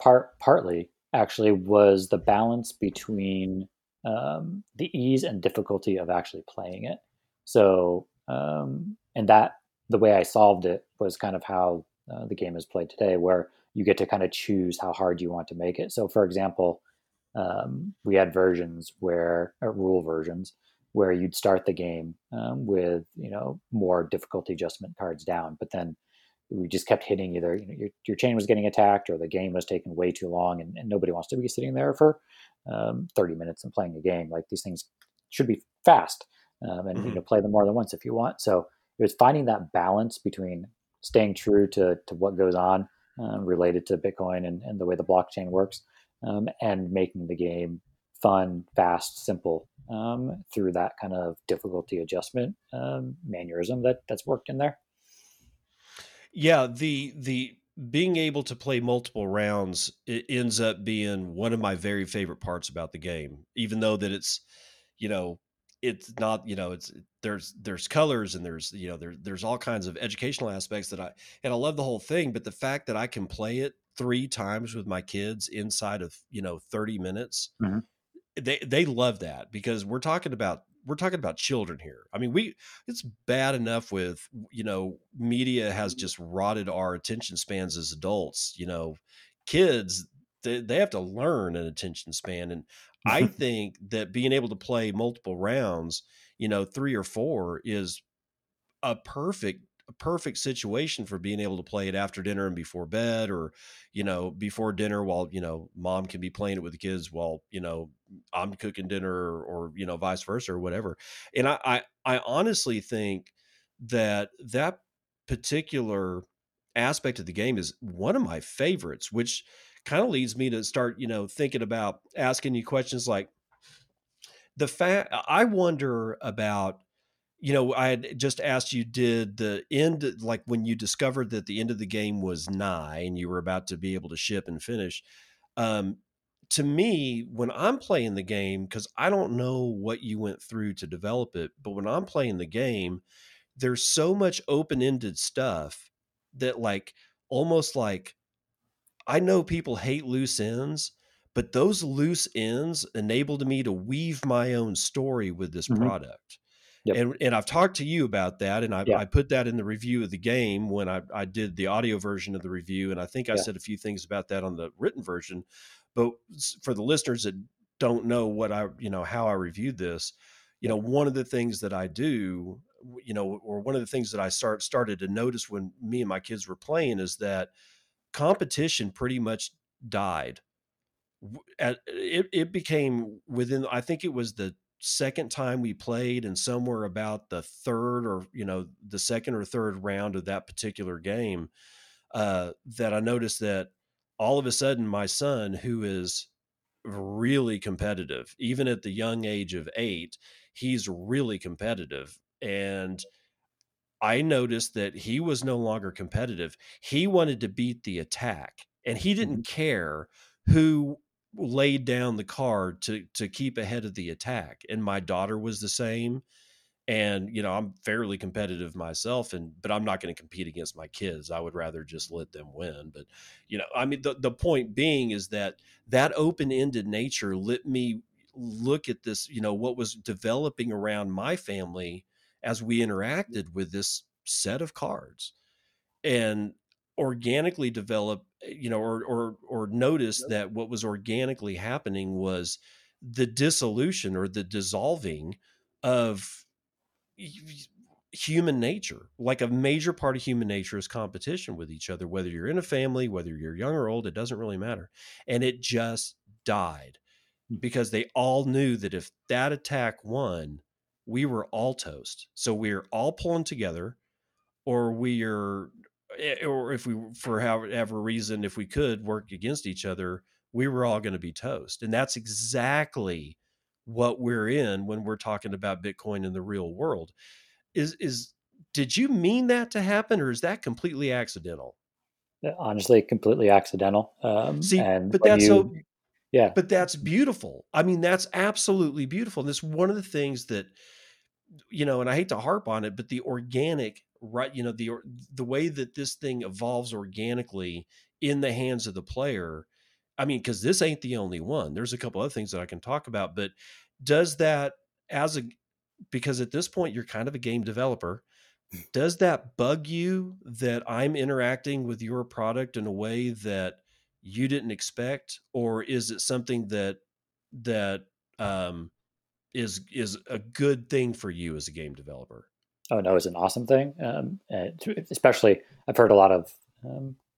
part, partly actually, was the balance between the ease and difficulty of actually playing it. So, and that the way I solved it was kind of how the game is played today, where you get to kind of choose how hard you want to make it. So, for example, we had rule versions, where you'd start the game with more difficulty adjustment cards down, but then we just kept hitting either your chain was getting attacked or the game was taking way too long, and nobody wants to be sitting there for 30 minutes and playing a game. Like, these things should be fast, and play them more than once if you want. So it was finding that balance between staying true to what goes on related to Bitcoin and the way the blockchain works, and making the game fun, fast, simple, through that kind of difficulty adjustment maneurism that's worked in there. Yeah, the being able to play multiple rounds, it ends up being one of my very favorite parts about the game, even though that it's, it's not, it's there's colors and there's, there's all kinds of educational aspects and I love the whole thing, but the fact that I can play it 3 times with my kids inside of, 30 minutes, they love that, because we're talking about children here. I mean, it's bad enough with, media has just rotted our attention spans as adults. Kids, they have to learn an attention span. And I think that being able to play multiple rounds, 3 or 4 is a perfect situation for being able to play it after dinner and before bed, or, before dinner while, mom can be playing it with the kids while, I'm cooking dinner, or, vice versa or whatever. And I honestly think that particular aspect of the game is one of my favorites, which kind of leads me to start, thinking about asking you questions like I wonder about, I had just asked you, did the end, like when you discovered that the end of the game was nigh and you were about to be able to ship and finish, to me, when I'm playing the game, because I don't know what you went through to develop it, but when I'm playing the game, there's so much open-ended stuff that I know people hate loose ends, but those loose ends enabled me to weave my own story with this product. Yep. And I've talked to you about that, and I put that in the review of the game when I did the audio version of the review, and I think I said a few things about that on the written version. But for the listeners that don't know what how I reviewed this, one of the things that I do you know, or one of the things that I started to notice when me and my kids were playing is that competition pretty much died. It became within, I think it was the second time we played, and somewhere about the third or, you know, the second or third round of that particular game, that I noticed that all of a sudden my son, who is really competitive, even at the young age of 8, he's really competitive. And I noticed that he was no longer competitive. He wanted to beat the attack, and he didn't care who laid down the card to keep ahead of the attack. And my daughter was the same. And, you know, I'm fairly competitive myself, but I'm not going to compete against my kids. I would rather just let them win. But, you know, I mean, the point being is that open-ended nature let me look at this, you know, what was developing around my family as we interacted with this set of cards, and organically develop, you know, or notice that what was organically happening was the dissolution or the dissolving of human nature. Like, a major part of human nature is competition with each other, whether you're in a family, whether you're young or old, it doesn't really matter. And it just died, because they all knew that if that attack won, we were all toast. So we're all pulling together, or if we, for however reason, if we could work against each other, we were all going to be toast. And that's exactly what we're in when we're talking about Bitcoin in the real world. Did you mean that to happen, or is that completely accidental? Honestly, completely accidental. Yeah, but that's beautiful. I mean, that's absolutely beautiful. And it's one of the things that, you know, and I hate to harp on it, but the organic, right, you know, the way that this thing evolves organically in the hands of the player. I mean, because this ain't the only one. There's a couple other things that I can talk about, but does that, because at this point you're kind of a game developer, does that bug you that I'm interacting with your product in a way that you didn't expect? Or is it something that is a good thing for you as a game developer? Oh no, it's an awesome thing. Especially, I've heard a lot of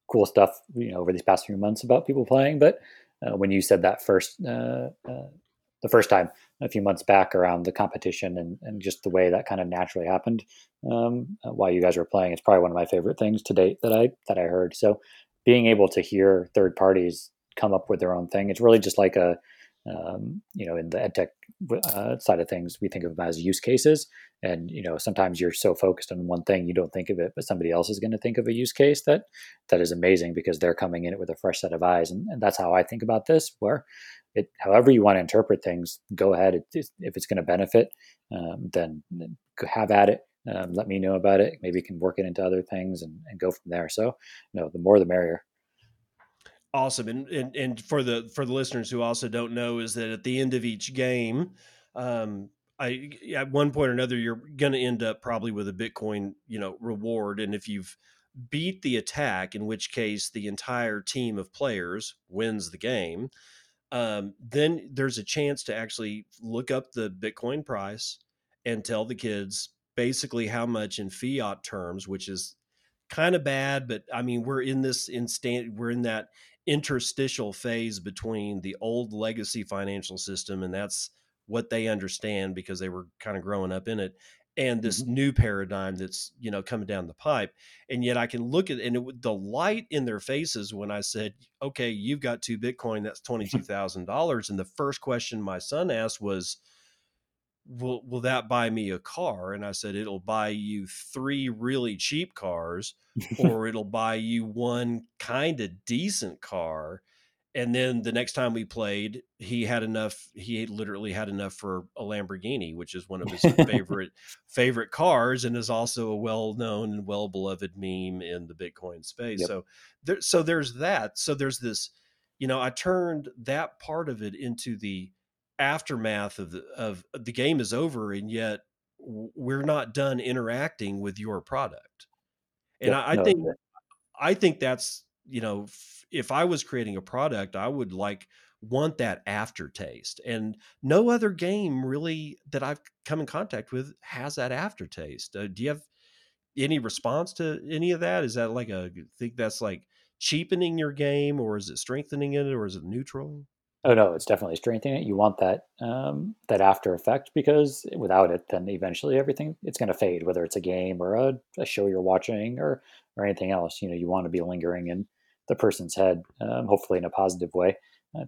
cool stuff, you know, over these past few months about people playing. But when you said that the first time a few months back around the competition and just the way that kind of naturally happened while you guys were playing, it's probably one of my favorite things to date that I heard. So being able to hear third parties come up with their own thing, it's really just like a, you know, in the edtech side of things, we think of them as use cases. And, you know, sometimes you're so focused on one thing, you don't think of it, but somebody else is going to think of a use case that is amazing, because they're coming in it with a fresh set of eyes. And that's how I think about this, where however you want to interpret things, go ahead. If it's going to benefit, then have at it. Let me know about it. Maybe you can work it into other things and go from there. So, you know, the more, the merrier. Awesome. And for the listeners who also don't know, is that at the end of each game, at one point or another, you're going to end up probably with a Bitcoin, you know, reward. And if you've beat the attack, in which case the entire team of players wins the game, then there's a chance to actually look up the Bitcoin price and tell the kids basically how much in fiat terms, which is kind of bad, but I mean, we're in that interstitial phase between the old legacy financial system, and that's what they understand because they were kind of growing up in it, and this new paradigm that's, you know, coming down the pipe. And yet I can look at the light in their faces when I said, okay, you've got 2 Bitcoin, that's $22,000. And the first question my son asked was, Will that buy me a car? And I said, it'll buy you 3 really cheap cars, or it'll buy you 1 kind of decent car. And then the next time we played, he literally had enough for a Lamborghini, which is one of his favorite cars, and is also a well-known and well-beloved meme in the Bitcoin space. Yep. So there's that. So there's this, you know, I turned that part of it into the aftermath of the game is over, and yet we're not done interacting with your product. And yeah, I think that's, you know, if I was creating a product, I would like want that aftertaste. And no other game really that I've come in contact with has that aftertaste. Do you have any response to any of that? Is that like a think that's like cheapening your game, or is it strengthening it, or is it neutral? Oh no, it's definitely strengthening it. You want that that after effect, because without it, then eventually everything, it's going to fade, whether it's a game or a show you're watching or anything else. You know, you want to be lingering in the person's head, hopefully in a positive way,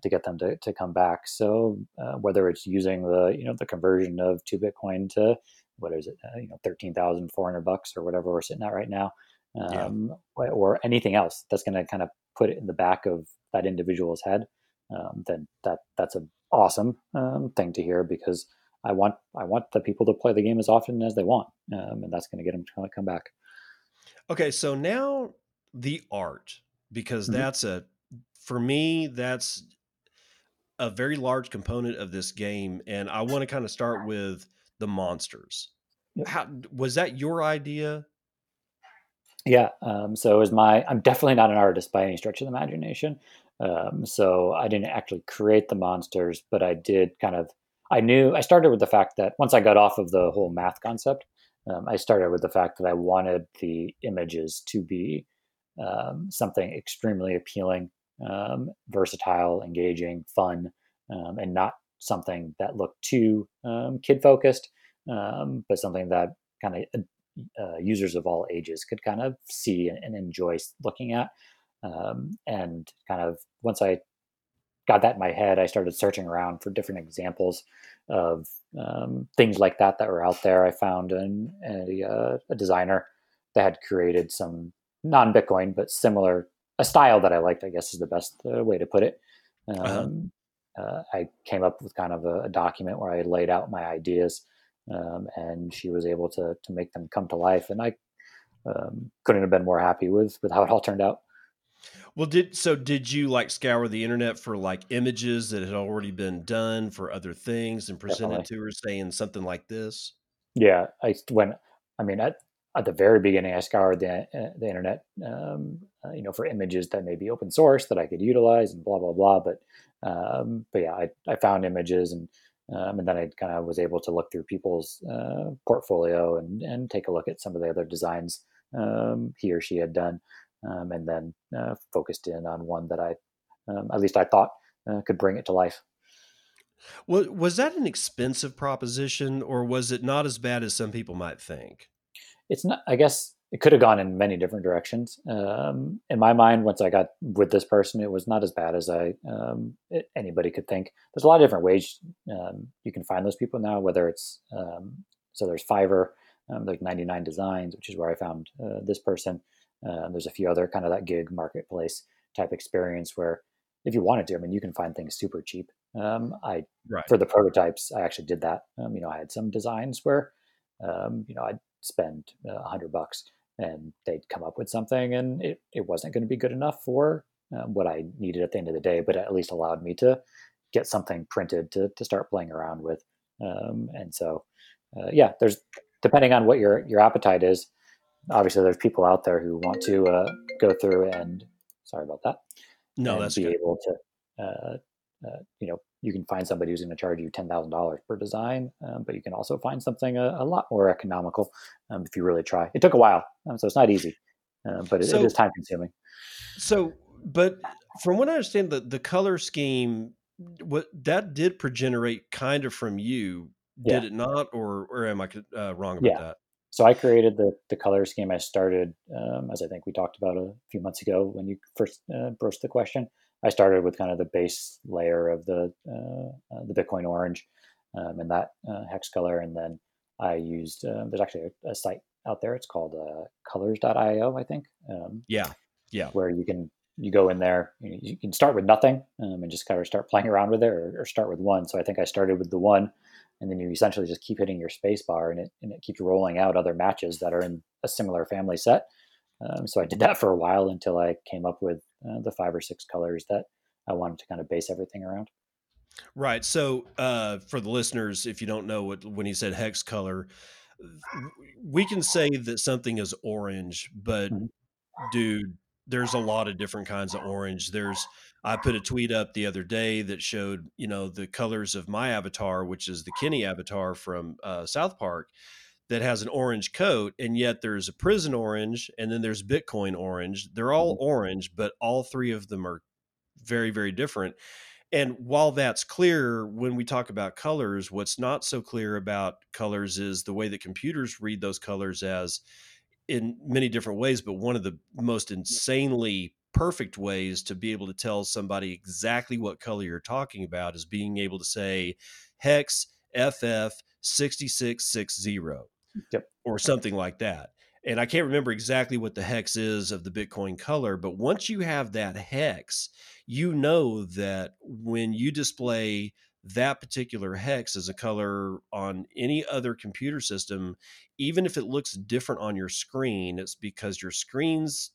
to get them to come back. So whether it's using the conversion of 2 Bitcoin to what is it, $13,400 or whatever we're sitting at right now, or anything else that's going to kind of put it in the back of that individual's head, then that's an awesome thing to hear, because I want the people to play the game as often as they want, and that's going to get them to come back. Okay, so now the art, because that's for me, that's a very large component of this game, and I want to kind of start with the monsters. Yep. How was that your idea? Yeah, I'm definitely not an artist by any stretch of the imagination. So I didn't actually create the monsters, but I did I started with the fact that once I got off of the whole math concept, I started with the fact that I wanted the images to be something extremely appealing, versatile, engaging, fun, and not something that looked too kid focused, but something that kind of users of all ages could kind of see and enjoy looking at. And kind of once I got that in my head, I started searching around for different examples of things like that were out there. I found a designer that had created some non-Bitcoin, but similar, a style that I liked, I guess is the best way to put it. I came up with kind of a document where I laid out my ideas, and she was able to make them come to life. And I couldn't have been more happy with how it all turned out. Well, did you like scour the internet for like images that had already been done for other things and presented to her saying something like this? Yeah, at the very beginning, I scoured the internet, for images that may be open source that I could utilize and blah, blah, blah. But yeah, I found images and then I kind of was able to look through people's portfolio and take a look at some of the other designs he or she had done. And then focused in on one that I, at least I thought, could bring it to life. Well, was that an expensive proposition, or was it not as bad as some people might think? It's not. I guess it could have gone in many different directions. In my mind, once I got with this person, it was not as bad as anybody could think. There's a lot of different ways you can find those people now. Whether it's so there's Fiverr, there's 99 Designs, which is where I found this person. There's a few other kind of that gig marketplace type experience where if you wanted to, I mean, you can find things super cheap. For the prototypes, I actually did that. I had some designs where, I'd spend $100 and they'd come up with something and it wasn't going to be good enough for what I needed at the end of the day, but it at least allowed me to get something printed to start playing around with. There's, depending on what your appetite is, obviously there's people out there who want to go through and sorry about that. No, that's good. Able to, you can find somebody who's going to charge you $10,000 per design, but you can also find something a lot more economical if you really try. It took a while, so it's not easy, but it is time consuming. So, but from what I understand, the color scheme, what that did progenerate kind of from you, did it not? Or am I wrong about that? So I created the color scheme. I started, as I think we talked about a few months ago when you first broached the question, I started with kind of the base layer of the Bitcoin orange and that hex color. And then I used, there's actually a site out there. It's called colors.io, I think. Where you go in there, you can start with nothing and just kind of start playing around with it or start with one. So I think I started with the one. And then you essentially just keep hitting your space bar and it keeps rolling out other matches that are in a similar family set. So I did that for a while until I came up with the 5 or 6 colors that I wanted to kind of base everything around. Right. So for the listeners, if you don't know when he said hex color, we can say that something is orange, but dude, there's a lot of different kinds of orange. I put a tweet up the other day that showed, you know, the colors of my avatar, which is the Kenny avatar from South Park, that has an orange coat, and yet there's a prison orange, and then there's Bitcoin orange. They're all orange, but all three of them are very, very different. And while that's clear when we talk about colors, what's not so clear about colors is the way that computers read those colors as in many different ways. But one of the most insanely perfect ways to be able to tell somebody exactly what color you're talking about is being able to say hex FF 6660 or something like that. And I can't remember exactly what the hex is of the Bitcoin color, but once you have that hex, you know that when you display that particular hex as a color on any other computer system, even if it looks different on your screen, it's because your screens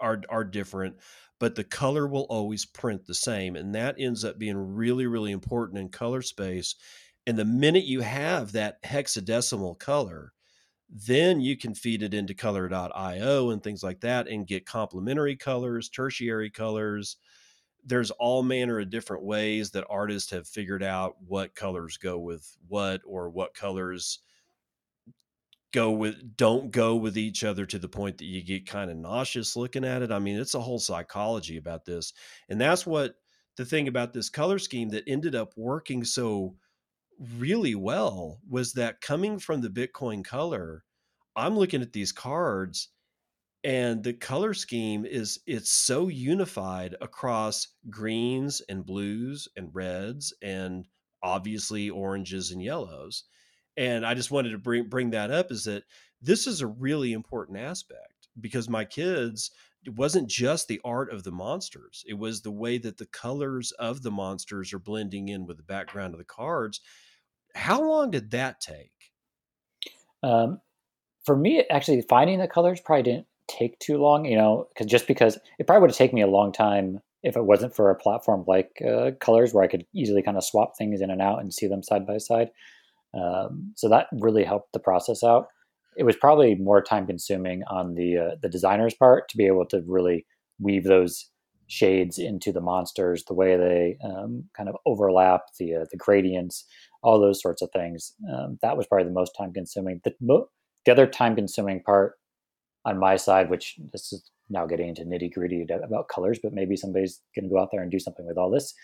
are different, but the color will always print the same. And that ends up being really, really important in color space. And the minute you have that hexadecimal color, then you can feed it into color.io and things like that and get complementary colors, tertiary colors. There's all manner of different ways that artists have figured out what colors go with what, or what colors don't go with each other, to the point that you get kind of nauseous looking at it. I mean, it's a whole psychology about this. And that's what the thing about this color scheme that ended up working so really well was that, coming from the Bitcoin color, I'm looking at these cards and the color scheme it's so unified across greens and blues and reds and obviously oranges and yellows. And I just wanted to bring that up, is that this is a really important aspect, because my kids, it wasn't just the art of the monsters. It was the way that the colors of the monsters are blending in with the background of the cards. How long did that take? For me, actually, finding the colors probably didn't take too long, because it probably would have taken me a long time if it wasn't for a platform like Colors, where I could easily kind of swap things in and out and see them side by side. So that really helped the process out. It was probably more time consuming on the designer's part to be able to really weave those shades into the monsters, the way they kind of overlap, the gradients, all those sorts of things. That was probably the most time consuming. The other time consuming part on my side, which this is now getting into nitty gritty about colors, but maybe somebody's going to go out there and do something with all this.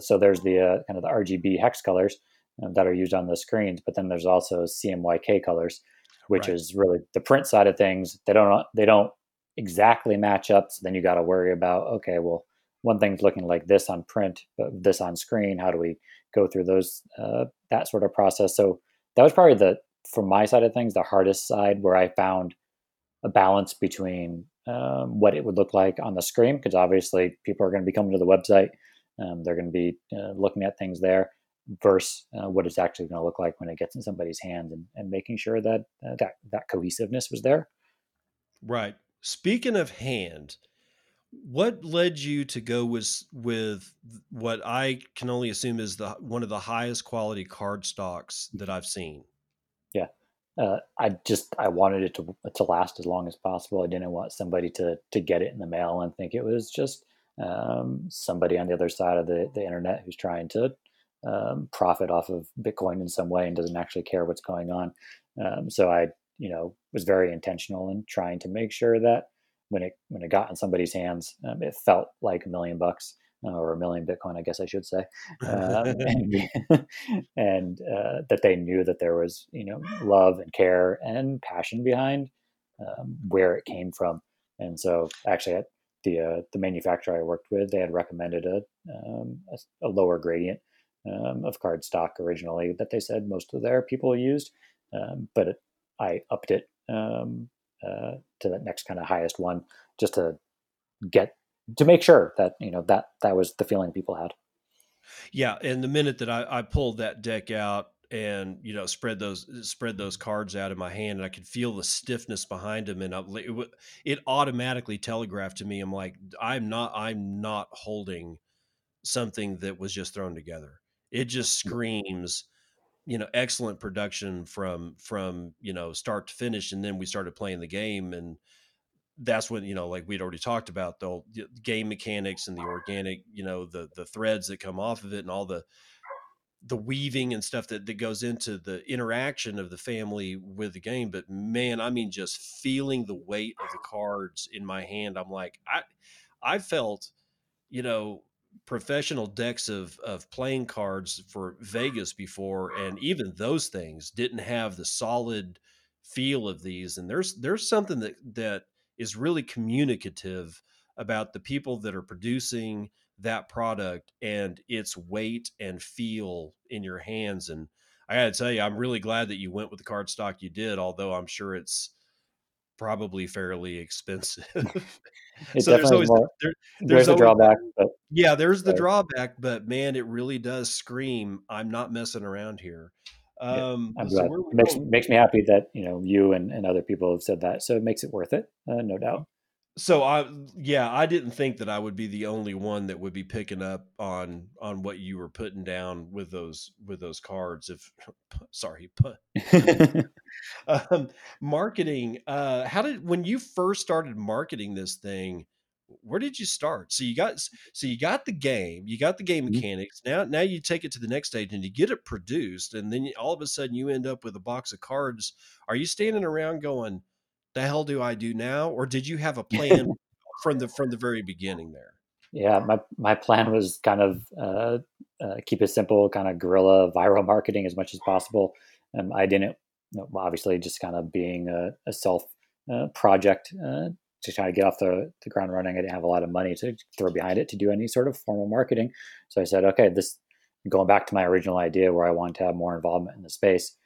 So there's the kind of the RGB hex colors that are used on the screens, but then there's also CMYK colors, which is really the print side of things. They don't exactly match up. So then you got to worry about, okay, well, one thing's looking like this on print, but this on screen, how do we go through those, that sort of process? So that was probably from my side of things, the hardest side, where I found a balance between what it would look like on the screen, because obviously people are going to be coming to the website. They're going to be looking at things there, versus what it's actually going to look like when it gets in somebody's hand, and making sure that, that cohesiveness was there. Right. Speaking of hand, what led you to go with what I can only assume is one of the highest quality card stocks that I've seen? Yeah. I wanted it to last as long as possible. I didn't want somebody to get it in the mail and think it was just somebody on the other side of the internet who's trying to profit off of Bitcoin in some way and doesn't actually care what's going on. So I, was very intentional in trying to make sure that when it got in somebody's hands, it felt like $1 million or $1 million Bitcoin, I guess I should say, and that they knew that there was, love and care and passion behind where it came from. And so actually at the manufacturer I worked with, they had recommended a lower gradient of card stock originally that they said most of their people used, but I upped it to the next kind of highest one, just to make sure that that was the feeling people had. Yeah, and the minute that I pulled that deck out and spread those cards out in my hand, and I could feel the stiffness behind them, and it automatically telegraphed to me, I'm like, I'm not holding something that was just thrown together. It just screams, excellent production from start to finish. And then we started playing the game, and that's when, you know, like we'd already talked about, the game mechanics and the organic, you know, the threads that come off of it and all the weaving and stuff that goes into the interaction of the family with the game. But man, I mean, just feeling the weight of the cards in my hand, I'm like, I felt, you know, professional decks of playing cards for Vegas before, and even those things didn't have the solid feel of these. And there's something that is really communicative about the people that are producing that product and its weight and feel in your hands. And I gotta tell you, I'm really glad that you went with the card stock you did, although I'm sure it's probably fairly expensive. So there's a drawback. But, yeah, there's the drawback, but man, it really does scream, I'm not messing around here. Makes me happy that, you know, you and other people have said that. So it makes it worth it, no doubt. So I didn't think that I would be the only one that would be picking up on what you were putting down with those cards. Marketing. When you first started marketing this thing, where did you start? So you got the game, mechanics. Now you take it to the next stage and you get it produced, and then all of a sudden you end up with a box of cards. Are you standing around going, the hell do I do now? Or did you have a plan from the very beginning there? Yeah, my plan was kind of keep it simple, kind of guerrilla viral marketing as much as possible. I didn't, obviously, just kind of being a self project to try to get off the ground running. I didn't have a lot of money to throw behind it to do any sort of formal marketing. So I said, okay, this, going back to my original idea where I wanted to have more involvement in the space.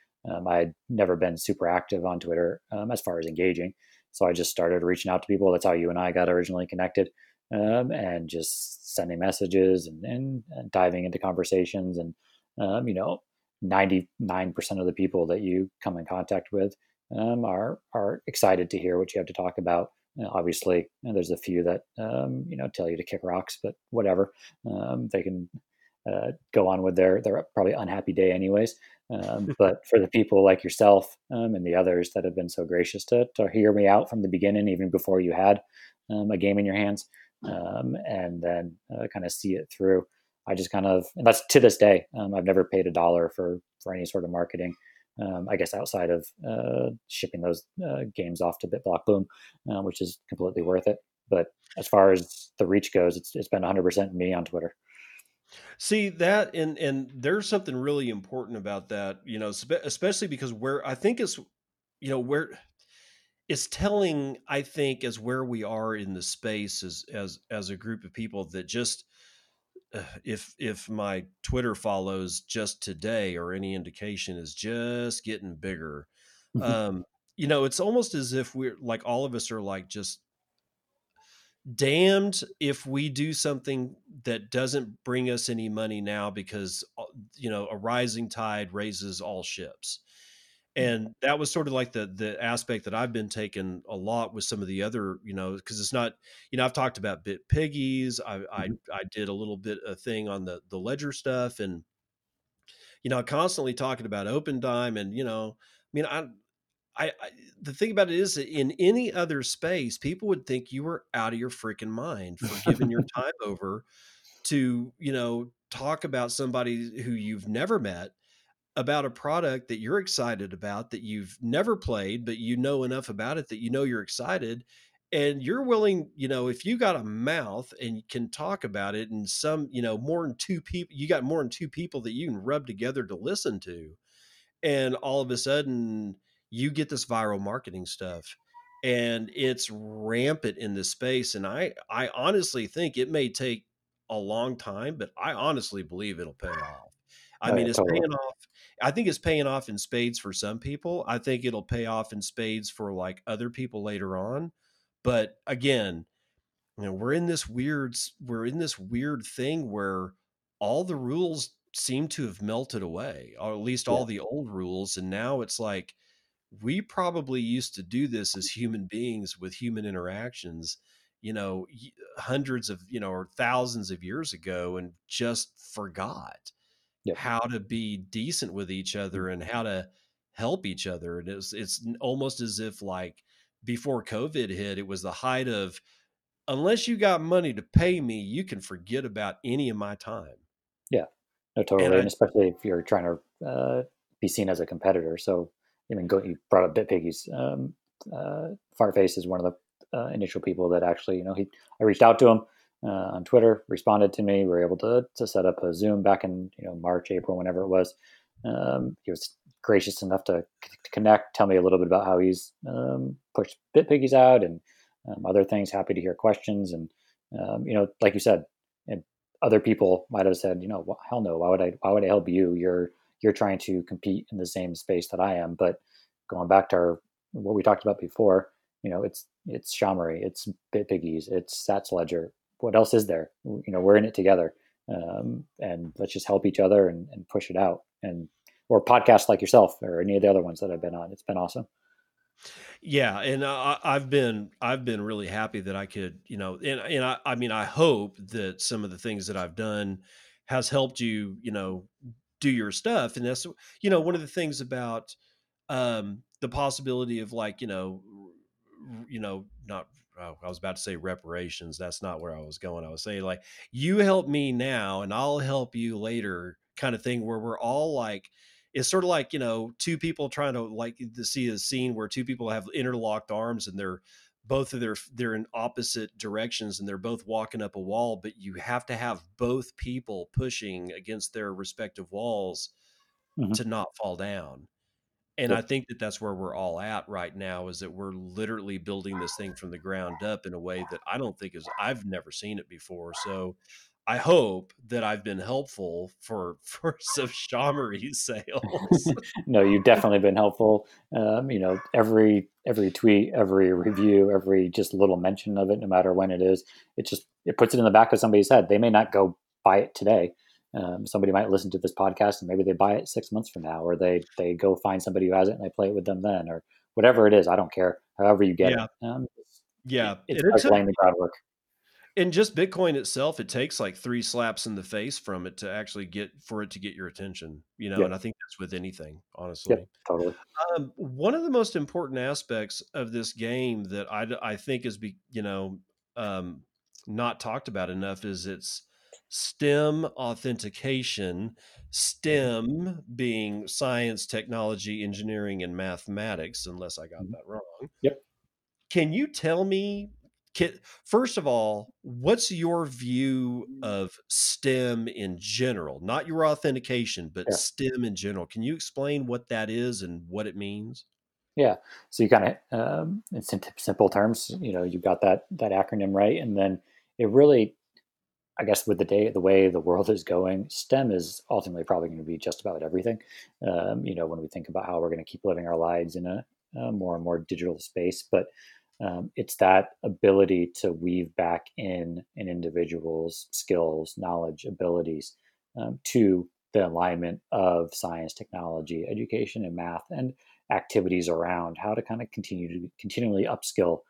I had never been super active on Twitter as far as engaging. So I just started reaching out to people. That's how you and I got originally connected, and just sending messages and diving into conversations. And, 99% of the people that you come in contact with are excited to hear what you have to talk about. Obviously, there's a few that, tell you to kick rocks, but whatever. They can go on with their probably unhappy day anyways. But for the people like yourself and the others that have been so gracious to hear me out from the beginning, even before you had a game in your hands, and then kind of see it through, I just kind of, and that's to this day, I've never paid a dollar for any sort of marketing, I guess outside of shipping those games off to BitBlockBoom, which is completely worth it. But as far as the reach goes, it's been 100% me on Twitter. See that, and there's something really important about that, you know, especially because where I think it's, you know, where it's telling, I think, is where we are in the space as a group of people that just, if my Twitter follows just today or any indication, is just getting bigger. You know, it's almost as if we're like, all of us are like just damned if we do something that doesn't bring us any money now, because, you know, a rising tide raises all ships. And that was sort of like the aspect that I've been taking a lot with some of the other, you know, because it's not, you know, I've talked about BitPiggies. I did a little bit a thing on the ledger stuff, and, you know, constantly talking about OpenDime. And, you know, I mean, I the thing about it is that in any other space, people would think you were out of your freaking mind for giving your time over to, you know, talk about somebody who you've never met about a product that you're excited about, that you've never played, but you know enough about it that you know you're excited, and you're willing, you know, if you got a mouth and can talk about it, and some, you know, more than two people that you can rub together to listen to. And all of a sudden, you get this viral marketing stuff, and it's rampant in this space. And I honestly think it may take a long time, but I honestly believe it'll pay off. Paying off. I think it's paying off in spades for some people. I think it'll pay off in spades for like other people later on. But again, you know, we're in this weird thing where all the rules seem to have melted away, or at least all the old rules. And now it's like, we probably used to do this as human beings with human interactions, you know, hundreds of, you know, or thousands of years ago, and just forgot how to be decent with each other and how to help each other. And it's almost as if like before COVID hit, it was the height of, unless you got money to pay me, you can forget about any of my time. Yeah, no, totally. And especially if you're trying to be seen as a competitor. So, I mean, you brought up BitPiggies. Farface is one of the initial people that actually, you know, I reached out to him on Twitter, responded to me. We were able to set up a Zoom back in, you know, March, April, whenever it was. He was gracious enough to connect, tell me a little bit about how he's pushed BitPiggies out and other things. Happy to hear questions. And, you know, like you said, and other people might have said, you know, well, hell no, why would I help you? You're trying to compete in the same space that I am. But going back to what we talked about before, you know, it's Shamory, it's BitPiggies, it's Sats Ledger. What else is there? You know, we're in it together. And let's just help each other and push it out. And, or podcasts like yourself or any of the other ones that I've been on. It's been awesome. Yeah. And I've been really happy that I could, you know, and I mean, I hope that some of the things that I've done has helped you, you know, do your stuff. And that's, you know, one of the things about the possibility of, like, you know, not, oh, I was about to say reparations. That's not where I was going. I was saying, like, you help me now and I'll help you later kind of thing, where we're all like, it's sort of like, you know, two people trying to, like, to see a scene where two people have interlocked arms and they're in opposite directions and they're both walking up a wall, but you have to have both people pushing against their respective walls to not fall down. And I think that that's where we're all at right now, is that we're literally building this thing from the ground up in a way that I don't think I've never seen it before. So I hope that I've been helpful for some Shamory sales. No, you've definitely been helpful. You know, every tweet, every review, every just little mention of it, no matter when it is, it puts it in the back of somebody's head. They may not go buy it today. Somebody might listen to this podcast and maybe they buy it 6 months from now, or they go find somebody who has it and they play it with them then, or whatever it is. I don't care. However you get it. Yeah. It's like laying the groundwork. And just Bitcoin itself, it takes like 3 slaps in the face from it to actually get your attention, you know, and I think that's with anything, honestly. Yep, totally. One of the most important aspects of this game that I think is, not talked about enough is its STEM authentication, STEM being science, technology, engineering, and mathematics, unless I got that wrong. Yep. Can you tell me, first of all, what's your view of STEM in general? Not your authentication, but STEM in general. Can you explain what that is and what it means? Yeah. So you kind of, in simple terms, you know, you got that acronym right. And then it really, I guess, with the way the world is going, STEM is ultimately probably going to be just about everything. You know, when we think about how we're going to keep living our lives in a more and more digital space, but it's that ability to weave back in an individual's skills, knowledge, abilities to the alignment of science, technology, education, and math, and activities around how to kind of continually upskill,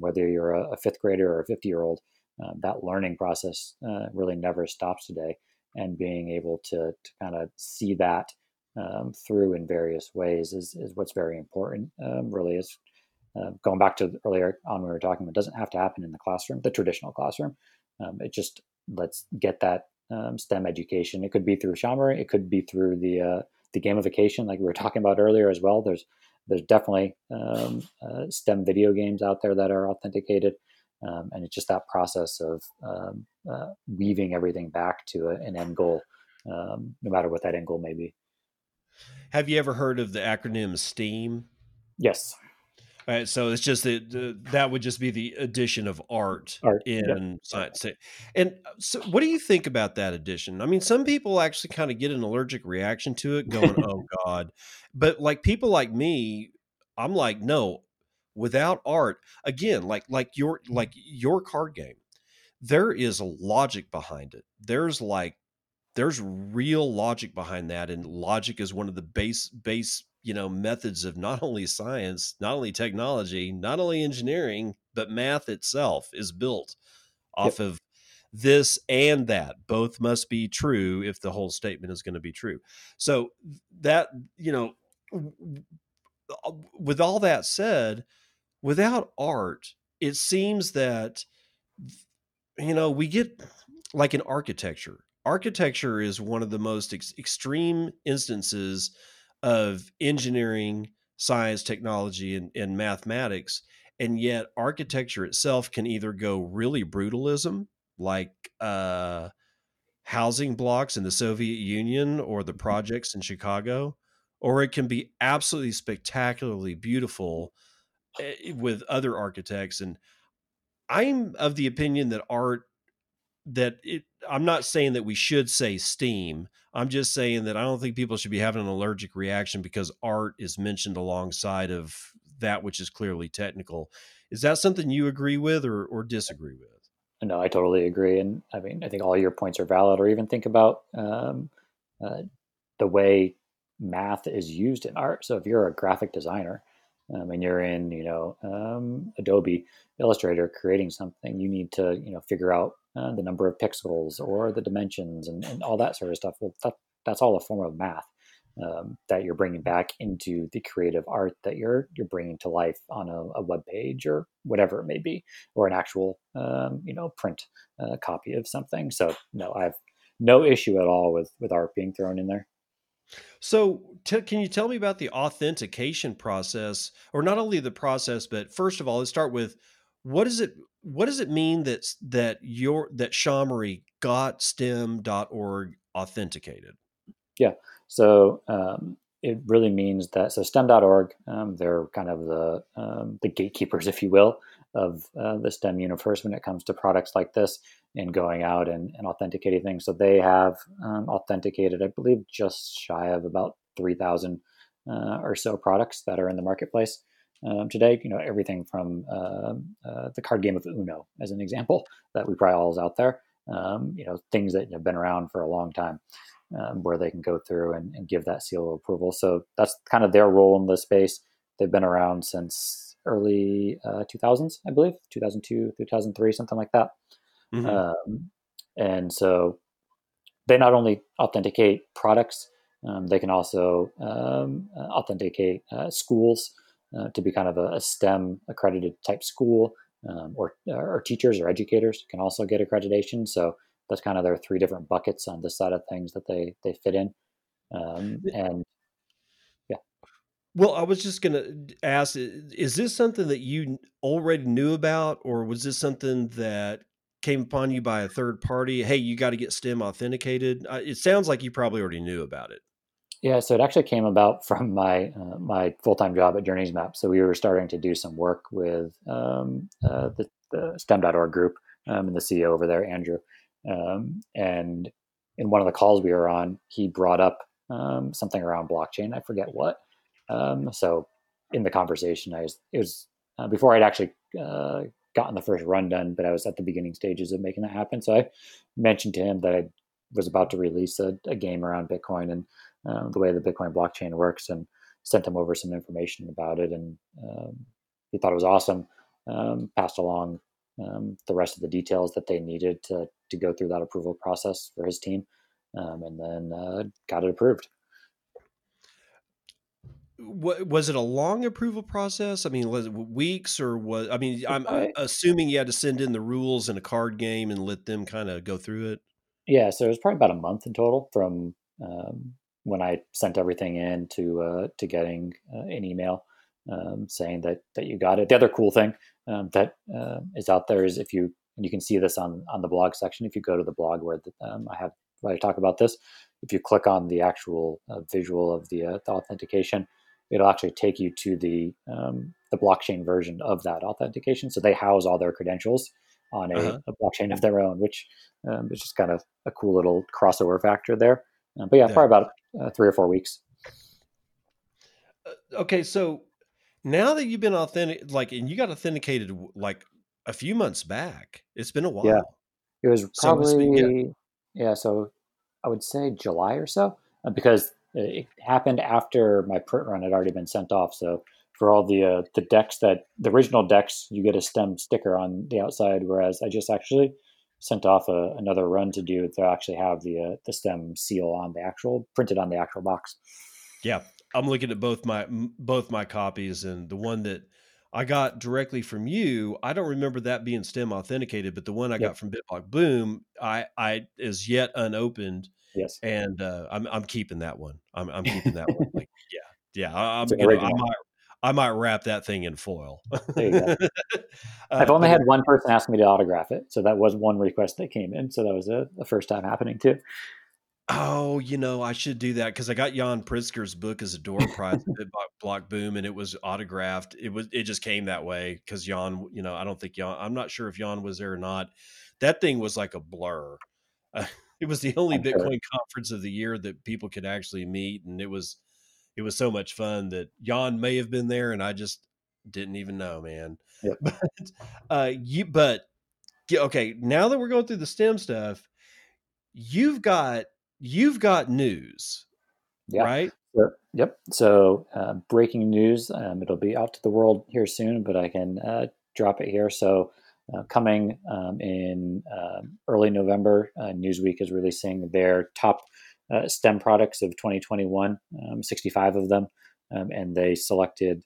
whether you're a 5th grader or a 50-year-old. That learning process really never stops today, and being able to kind of see that through in various ways is what's very important, really is. Going back to earlier on, we were talking, it doesn't have to happen in the classroom, the traditional classroom. It just, let's get that STEM education. It could be through Shamory. It could be through the gamification, like we were talking about earlier as well. There's definitely STEM video games out there that are authenticated. And it's just that process of weaving everything back to an end goal, no matter what that end goal may be. Have you ever heard of the acronym STEAM? Yes. All right, so it's just that would just be the addition of art in science. And so what do you think about that addition? I mean, some people actually kind of get an allergic reaction to it, going, oh, God. But like people like me, I'm like, no, without art, again, like your card game, there is logic behind it. There's real logic behind that. And logic is one of the base, you know, methods of not only science, not only technology, not only engineering, but math itself is built off of this and that. Both must be true if the whole statement is going to be true. So that, you know, with all that said, without art, it seems that, you know, we get like in architecture. Architecture is one of the most extreme instances of engineering, science, technology, and mathematics. And yet architecture itself can either go really brutalism, like housing blocks in the Soviet Union or the projects in Chicago, or it can be absolutely spectacularly beautiful with other architects. And I'm of the opinion that art, I'm not saying that we should say STEAM. I'm just saying that I don't think people should be having an allergic reaction because art is mentioned alongside of that which is clearly technical. Is that something you agree with or disagree with? No, I totally agree. And I mean, I think all your points are valid, or even think about the way math is used in art. So if you're a graphic designer and you're in, Adobe Illustrator creating something, you need to, figure out the number of pixels or the dimensions and all that sort of stuff. Well, that's all a form of math that you're bringing back into the creative art that you're bringing to life on a web page or whatever it may be, or an actual print copy of something. So no, I have no issue at all with art being thrown in there. So can you tell me about the authentication process, or not only the process, but first of all, let's start with what does it mean that Shamory got STEM.org authenticated? Yeah. So it really means that, so STEM.org, they're kind of the gatekeepers, if you will, of the STEM universe when it comes to products like this and going out and authenticating things. So they have authenticated, I believe, just shy of about 3,000 or so products that are in the marketplace today. Everything from the card game of Uno, as an example, that we probably all is out there, things that have been around for a long time. Where they can go through and give that seal of approval. So that's kind of their role in the space. They've been around since early 2000s, I believe, 2002, 2003, something like that. Mm-hmm. And so they not only authenticate products, they can also authenticate schools to be kind of a STEM accredited type school, or teachers or educators can also get accreditation. So that's kind of their three different buckets on this side of things that they fit in. And yeah. Well, I was just going to ask, is this something that you already knew about, or was this something that came upon you by a third party? Hey, you got to get STEM authenticated. It sounds like you probably already knew about it. Yeah. So it actually came about from my full-time job at Journeys Map. So we were starting to do some work with the STEM.org group and the CEO over there, Andrew. And in one of the calls we were on, he brought up something around blockchain. I forget what. So in the conversation, it was before I'd actually gotten the first run done, but I was at the beginning stages of making that happen. So I mentioned to him that I was about to release a game around Bitcoin and the way the Bitcoin blockchain works, and sent him over some information about it. And he thought it was awesome, passed along the rest of the details that they needed to go through that approval process for his team, and then got it approved. Was it a long approval process? I mean, was it weeks I'm assuming you had to send in the rules in a card game and let them kind of go through it. Yeah. So it was probably about a month in total from when I sent everything in to getting an email saying that you got it. The other cool thing that is out there is if you, and you can see this on the blog section, if you go to the blog where I talk about this, if you click on the actual visual of the authentication, it'll actually take you to the blockchain version of that authentication. So they house all their credentials on a blockchain of their own, which is just kind of a cool little crossover factor there. But yeah, probably about 3 or 4 weeks. Okay, so now that you've been authenticated, and you got authenticated like a few months back, it's been a while. Yeah, it was probably, so I would say July or so, because it happened after my print run had already been sent off. So for all the decks, that the original decks, you get a STEM sticker on the outside, whereas I just actually sent off another run to do to actually have the STEM seal on the actual, printed on the actual box. Yeah. I'm looking at both my copies, and the one that I got directly from you. I don't remember that being STEM authenticated, but the one I got from BitBlockBoom, I is yet unopened. Yes, and I'm keeping that one. I'm keeping that one. Like, yeah. I might wrap that thing in foil. There you go. I've only had one person ask me to autograph it, so that was one request that came in. So that was the first time happening too. Oh, you know, I should do that because I got Jan Prisker's book as a door prize at BitBlockBoom, and it was autographed. It just came that way because Jan, you know, I don't think Jan. I'm not sure if Jan was there or not. That thing was like a blur. It was the only Bitcoin conference of the year that people could actually meet, and it was so much fun that Jan may have been there, and I just didn't even know, man. Yep. But okay, now that we're going through the STEM stuff, you've got news, right? Sure. Yep. So breaking news, it'll be out to the world here soon, but I can drop it here. So coming in early November, Newsweek is releasing their top STEM products of 2021, 65 of them. And they selected,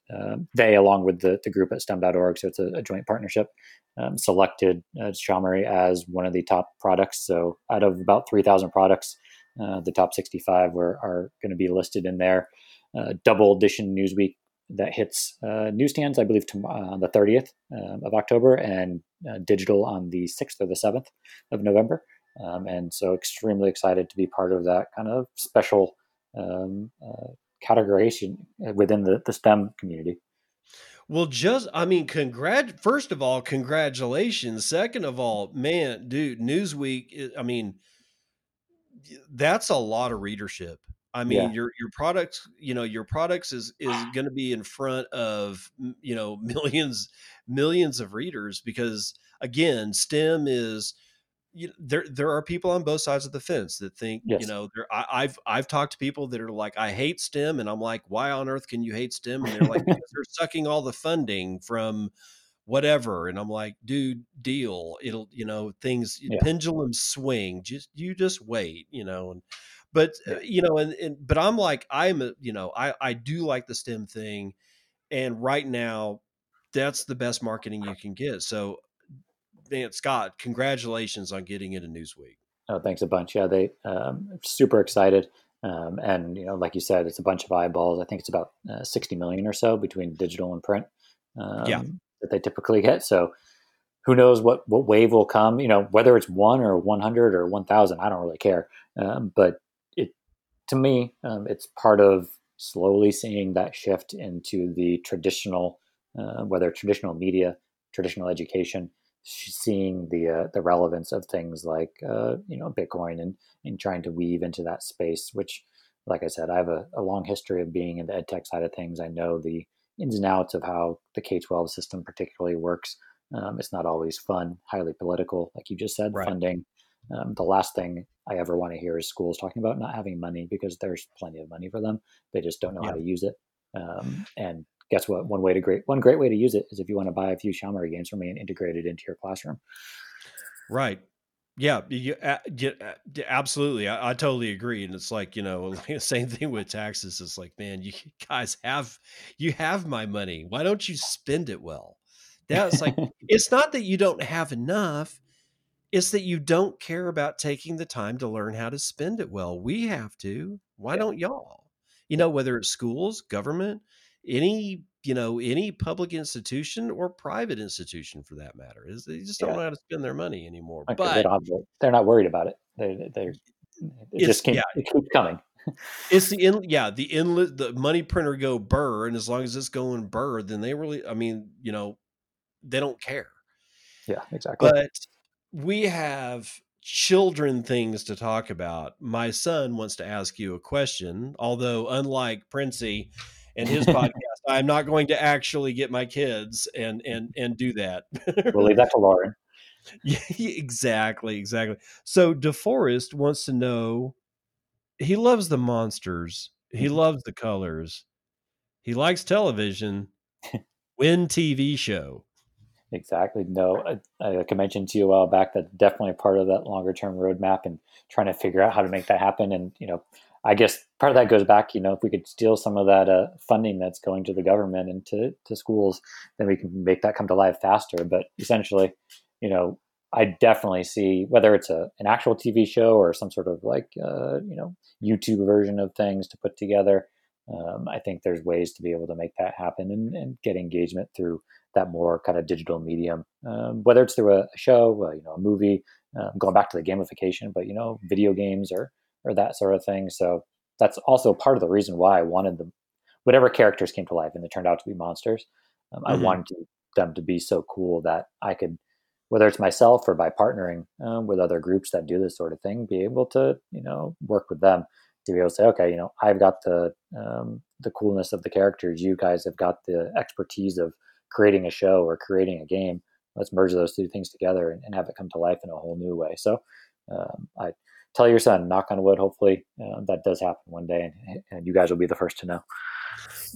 along with the group at STEM.org, so it's a joint partnership, selected Shamory as one of the top products. So out of about 3,000 products, the top 65 are going to be listed in their double edition Newsweek that hits newsstands, I believe, on the 30th of October and digital on the 6th or the 7th of November. And so extremely excited to be part of that kind of special categorization within the STEM community. Well, first of all, congratulations. Second of all, man, dude, Newsweek, I mean, that's a lot of readership. I mean, your products is going to be in front of, you know, millions of readers, because again, STEM is, you know, there are people on both sides of the fence that think, you know, I've talked to people that are like, I hate STEM. And I'm like, why on earth can you hate STEM? And they're like, because they're sucking all the funding from whatever. And I'm like, dude, deal. It'll, you know, things pendulum swing, you just wait, you know, and, but, you know, but I'm like, I do like the STEM thing. And right now that's the best marketing you can get. So, man, Scott, congratulations on getting into Newsweek. Oh, thanks a bunch. Yeah, they super excited. And, you know, like you said, it's a bunch of eyeballs. I think it's about 60 million or so between digital and print that they typically get. So who knows what wave will come, you know, whether it's one or 100 or 1,000, I don't really care. But to me, it's part of slowly seeing that shift into the traditional, whether traditional media, traditional education, seeing the relevance of things like, you know, Bitcoin and trying to weave into that space, which, like I said, I have a long history of being in the ed tech side of things. I know the ins and outs of how the K-12 system particularly works. It's not always fun, highly political, like you just said, funding. The last thing I ever want to hear is schools talking about not having money, because there's plenty of money for them. They just don't know how to use it. And guess what? One great way to use it is if you want to buy a few Shamory games from me and integrate it into your classroom. Right. Yeah. Absolutely. I totally agree. And it's like, you know, same thing with taxes. It's like, man, you guys have my money. Why don't you spend it well? That's like, it's not that you don't have enough. It's that you don't care about taking the time to learn how to spend it well. We have to. Why don't y'all? You know, whether it's schools, government, any public institution or private institution for that matter, is they just don't know how to spend their money anymore. Okay, but they're not worried about it. It keeps coming. It's the inlet, the money printer go burr, and as long as it's going burr, then they really, I mean, you know, they don't care. Yeah, exactly. But we have children things to talk about. My son wants to ask you a question, although unlike Princey and his podcast, I'm not going to actually get my kids and do that. We'll leave that to Lauren. Yeah, exactly. So DeForest wants to know, he loves the monsters. He loves the colors. He likes television. When TV show? Exactly. No, like I mentioned to you a while back, that's definitely a part of that longer term roadmap and trying to figure out how to make that happen. And, you know, I guess part of that goes back, you know, if we could steal some of that funding that's going to the government and to schools, then we can make that come to life faster. But essentially, you know, I definitely see whether it's an actual TV show or some sort of like, you know, YouTube version of things to put together. I think there's ways to be able to make that happen and get engagement through that more kind of digital medium, whether it's through a show, you know, a movie, going back to the gamification, but, you know, video games or that sort of thing. So that's also part of the reason why I wanted whatever characters came to life and it turned out to be monsters. I wanted them to be so cool that I could, whether it's myself or by partnering with other groups that do this sort of thing, be able to, you know, work with them to be able to say, okay, you know, I've got the coolness of the characters. You guys have got the expertise of creating a show or creating a game. Let's merge those two things together and have it come to life in a whole new way. So I tell your son, knock on wood, hopefully that does happen one day and you guys will be the first to know.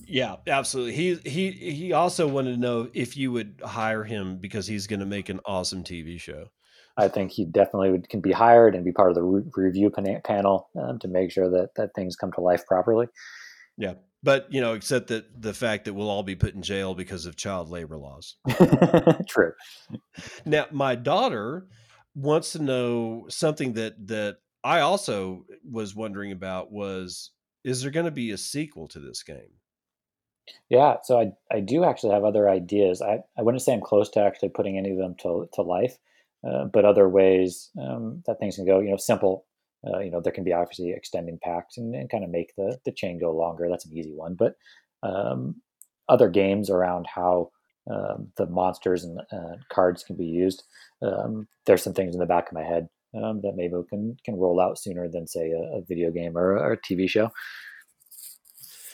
Yeah, absolutely. He also wanted to know if you would hire him because he's going to make an awesome TV show. I think he definitely can be hired and be part of the review panel to make sure that things come to life properly. Yeah. But, you know, except that the fact that we'll all be put in jail because of child labor laws. True. Now, my daughter wants to know something that I also was wondering about was, is there going to be a sequel to this game? Yeah. So I do actually have other ideas. I wouldn't say I'm close to actually putting any of them to life. But other ways that things can go, you know, simple, you know, there can be obviously extending packs and kind of make the chain go longer. That's an easy one. But other games around how the monsters and cards can be used. There's some things in the back of my head that maybe can roll out sooner than, say, a video game or a TV show.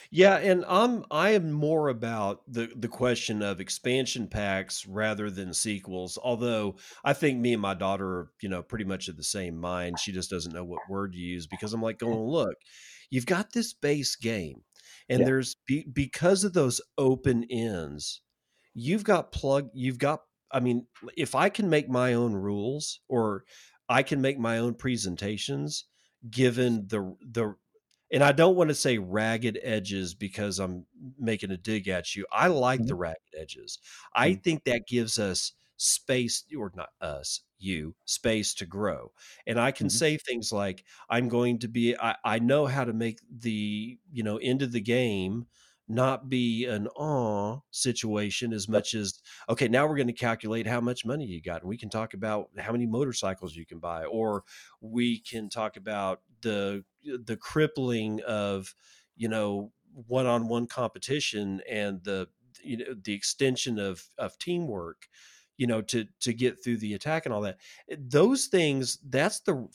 Yeah, and I am more about the question of expansion packs rather than sequels, although I think me and my daughter are, you know, pretty much of the same mind. She just doesn't know what word to use because I'm like, going, look, you've got this base game and there's because of those open ends, I mean, if I can make my own rules or I can make my own presentations given the and I don't want to say ragged edges because I'm making a dig at you. I like the ragged edges. I think that gives us space, or not us, you, space to grow. And I can say things like, I know how to make the, you know, end of the game not be an situation as much as, okay, now we're going to calculate how much money you got. And we can talk about how many motorcycles you can buy, or we can talk about the crippling of, you know, one-on-one competition and the extension of teamwork, you know, to get through the attack and all that. Those things,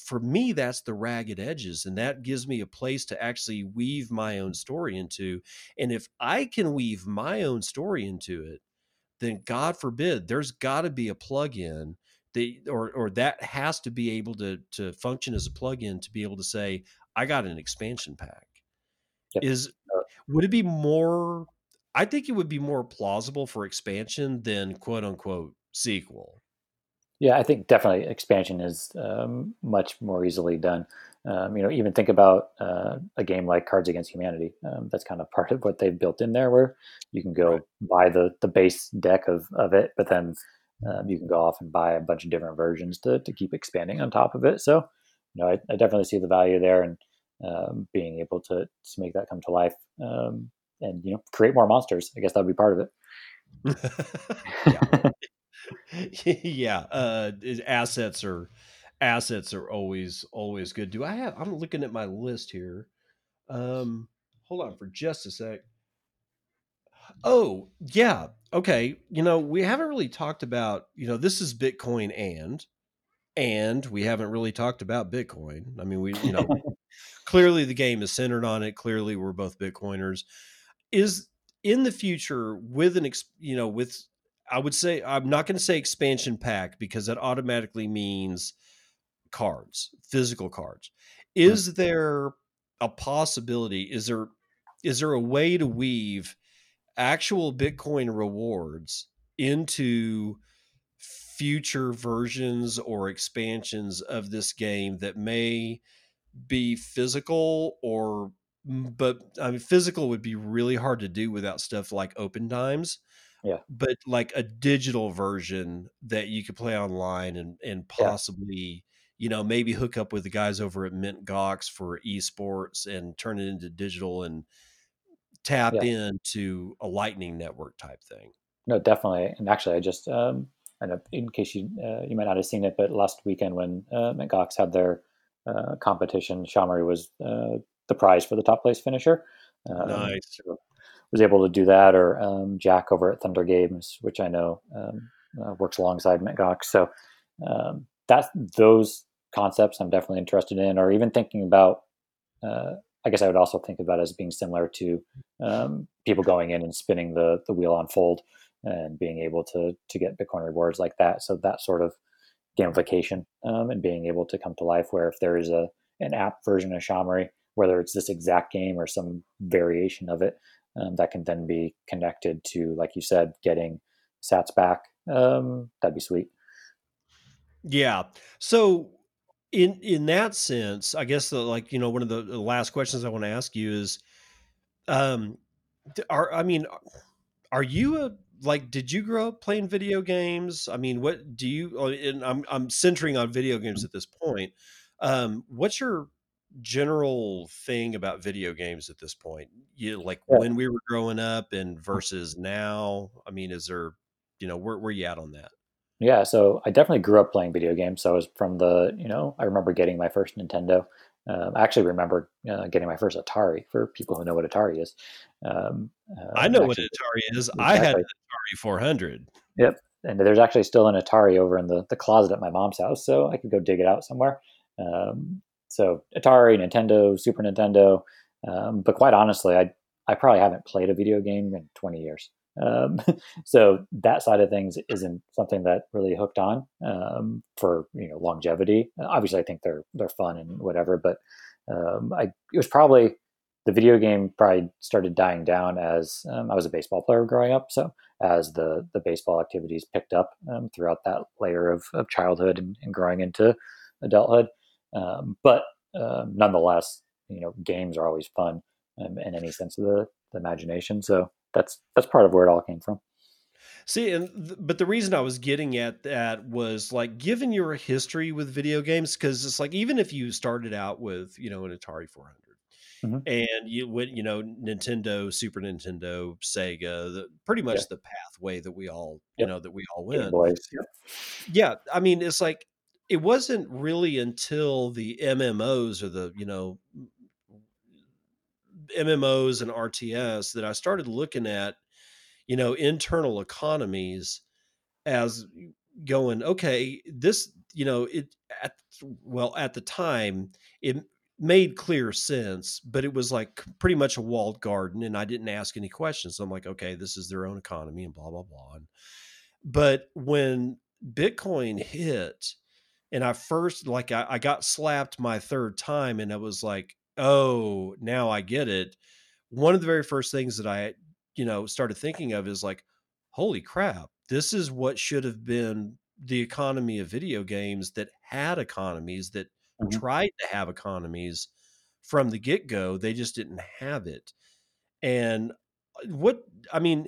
for me, that's the ragged edges. And that gives me a place to actually weave my own story into. And if I can weave my own story into it, then God forbid, there's got to be a plug-in that has to be able to function as a plug-in to be able to say, I got an expansion pack. Yep. Would it be more, I think it would be more plausible for expansion than quote unquote sequel. Yeah, I think definitely expansion is much more easily done. You know, even think about a game like Cards Against Humanity. That's kind of part of what they've built in there where you can go buy the base deck of it, but then you can go off and buy a bunch of different versions to keep expanding on top of it. So, you know, I definitely see the value there and being able to make that come to life and, you know, create more monsters. I guess that would be part of it. Yeah. Assets are always good. I'm looking at my list here. Hold on for just a sec. Oh, yeah. Okay. You know, we haven't really talked about, you know, this is Bitcoin and we haven't really talked about Bitcoin. I mean, you know, clearly the game is centered on it. Clearly we're both Bitcoiners. Is in the future I would say, I'm not going to say expansion pack because that automatically means cards, physical cards. Is there a possibility? Is there a way to weave actual Bitcoin rewards into future versions or expansions of this game that may be physical or, but I mean, physical would be really hard to do without stuff like OpenDimes. Yeah. But like a digital version that you could play online and possibly, you know, maybe hook up with the guys over at Mt. Gox for esports and turn it into digital and tap into a Lightning Network type thing. No, definitely. And actually, I just, and in case you you might not have seen it, but last weekend when Mt. Gox had their competition, Shamory was the prize for the top place finisher. Nice. So was able to do that, or Jack over at Thunder Games, which I know works alongside Mt. Gox. So that's those concepts I'm definitely interested in, or even thinking about. I guess I would also think about it as being similar to people going in and spinning the wheel on Fold and being able to get Bitcoin rewards like that. So that sort of gamification and being able to come to life, where if there is an app version of Shamory, whether it's this exact game or some variation of it, that can then be connected to, like you said, getting sats back. That'd be sweet. Yeah. So in that sense, I guess like, you know, one of the last questions I want to ask you is, are you did you grow up playing video games? I mean, what do you, and I'm centering on video games at this point. What's your general thing about video games at this point? You like when we were growing up and versus now? I mean, is there, you know, where are you at on that? Yeah, so I definitely grew up playing video games. So I was from the, you know, I remember getting my first Nintendo. I actually remember getting my first Atari, for people who know what Atari is. I know what Atari is. Exactly. I had an Atari 400. Yep. And there's actually still an Atari over in the closet at my mom's house, so I could go dig it out somewhere. So Atari, Nintendo, Super Nintendo. But quite honestly, I probably haven't played a video game in 20 years. So that side of things isn't something that really hooked on for, you know, longevity. Obviously, I think they're fun and whatever, but it was probably the video game started dying down as I was a baseball player growing up. So as the baseball activities picked up throughout that layer of childhood and growing into adulthood. But nonetheless, you know, games are always fun in any sense of the imagination. So that's part of where it all came from. See, but the reason I was getting at that was, like, given your history with video games, because it's like, even if you started out with, you know, an Atari 400, mm-hmm. and you went, you know, Nintendo, Super Nintendo, Sega, pretty much the pathway that we all, you know, that we all went. Yeah, I mean, it's like, it wasn't really until the MMOs or the, you know, MMOs and RTS that I started looking at, you know, internal economies as going, okay, this, you know, at the time it made clear sense, but it was like pretty much a walled garden and I didn't ask any questions. So I'm like, okay, this is their own economy and blah, blah, blah. But when Bitcoin hit and I first, like, I got slapped my third time and I was like, oh, now I get it. One of the very first things that I, you know, started thinking of is like, holy crap, this is what should have been the economy of video games that had economies, that mm-hmm. tried to have economies from the get-go. They just didn't have it. And what, I mean,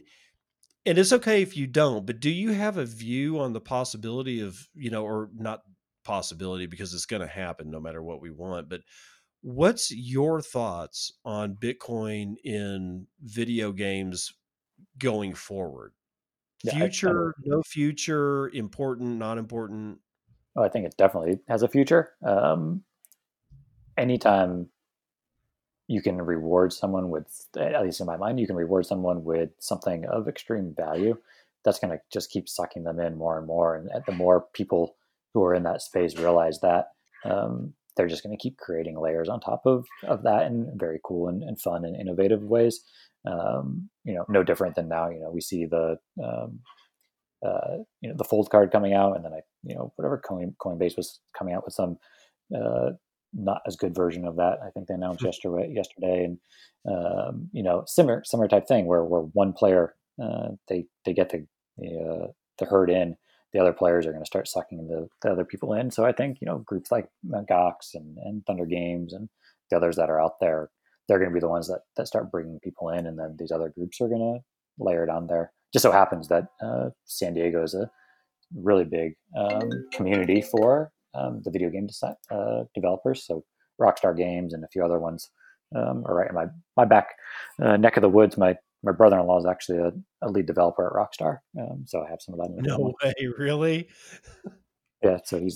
and it's okay if you don't, but do you have a view on the possibility of, you know, or not possibility, because it's going to happen no matter what we want, but what's your thoughts on Bitcoin in video games going forward? Future, no future, important, not important? Oh, I think it definitely has a future. Anytime you can reward someone with, at least in my mind, you can reward someone with something of extreme value, that's going to just keep sucking them in more and more. And the more people who are in that space realize that, they're just going to keep creating layers on top of that in very cool and fun and innovative ways. You know, no different than now. You know, we see the you know, the Fold card coming out, and then whatever Coinbase was coming out with some not as good version of that. I think they announced yesterday, and you know, similar type thing where one player they get the herd in. the other players are going to start sucking the other people in. So I think, you know, groups like Mt. Gox and Thunder Games and the others that are out there, they're going to be the ones that start bringing people in, and then these other groups are going to layer it on there. Just so happens that San Diego is a really big community for the video game developers. So Rockstar Games and a few other ones are right in my back neck of the woods. My brother-in-law is actually a lead developer at Rockstar, so I have some of that. No way, really? Yeah, so he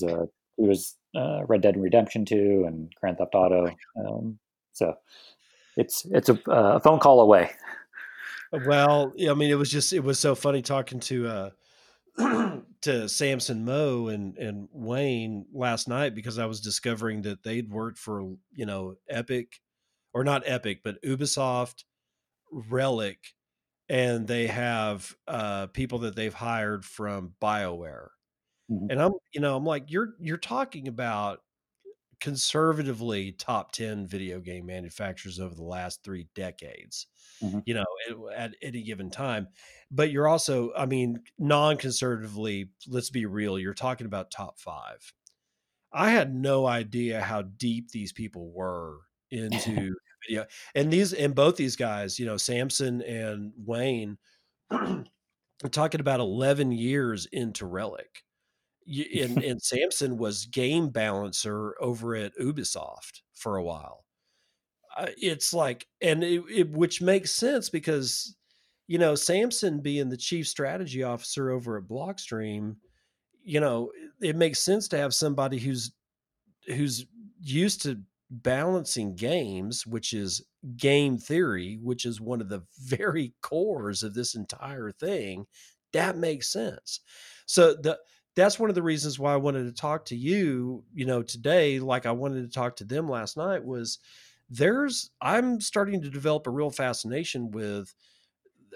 was Red Dead Redemption 2 and Grand Theft Auto. So it's a phone call away. Well, I mean, it was so funny talking to Samson Moe and Wayne last night, because I was discovering that they'd worked for, you know, Ubisoft, Relic, and they have people that they've hired from BioWare. Mm-hmm. And I'm like, you're talking about conservatively top 10 video game manufacturers over the last 3 decades, mm-hmm. you know, at any given time. But you're also, I mean, non-conservatively, let's be real, you're talking about top 5. I had no idea how deep these people were into video. And both these guys, you know, Samson and Wayne, are talking about 11 years into Relic. And Samson was game balancer over at Ubisoft for a while. It's like, and it which makes sense, because, you know, Samson being the chief strategy officer over at Blockstream, you know, it makes sense to have somebody who's used to balancing games, which is game theory, which is one of the very cores of this entire thing. That makes sense. So that's one of the reasons why I wanted to talk to you, you know, today, like I wanted to talk to them last night, was I'm starting to develop a real fascination with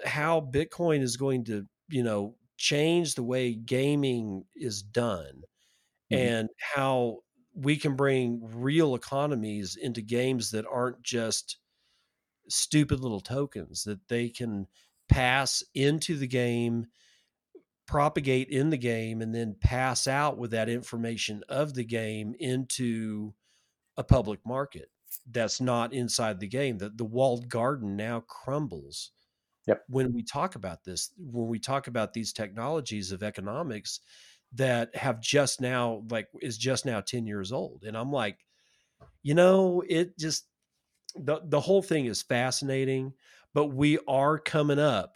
how Bitcoin is going to, you know, change the way gaming is done, mm-hmm. and how we can bring real economies into games that aren't just stupid little tokens, that they can pass into the game, propagate in the game, and then pass out with that information of the game into a public market that's not inside the game. That the walled garden now crumbles. Yep. When we talk about this, when we talk about these technologies of economics that have just now, like, is just now 10 years old. And I'm like, you know, it just, the whole thing is fascinating, but we are coming up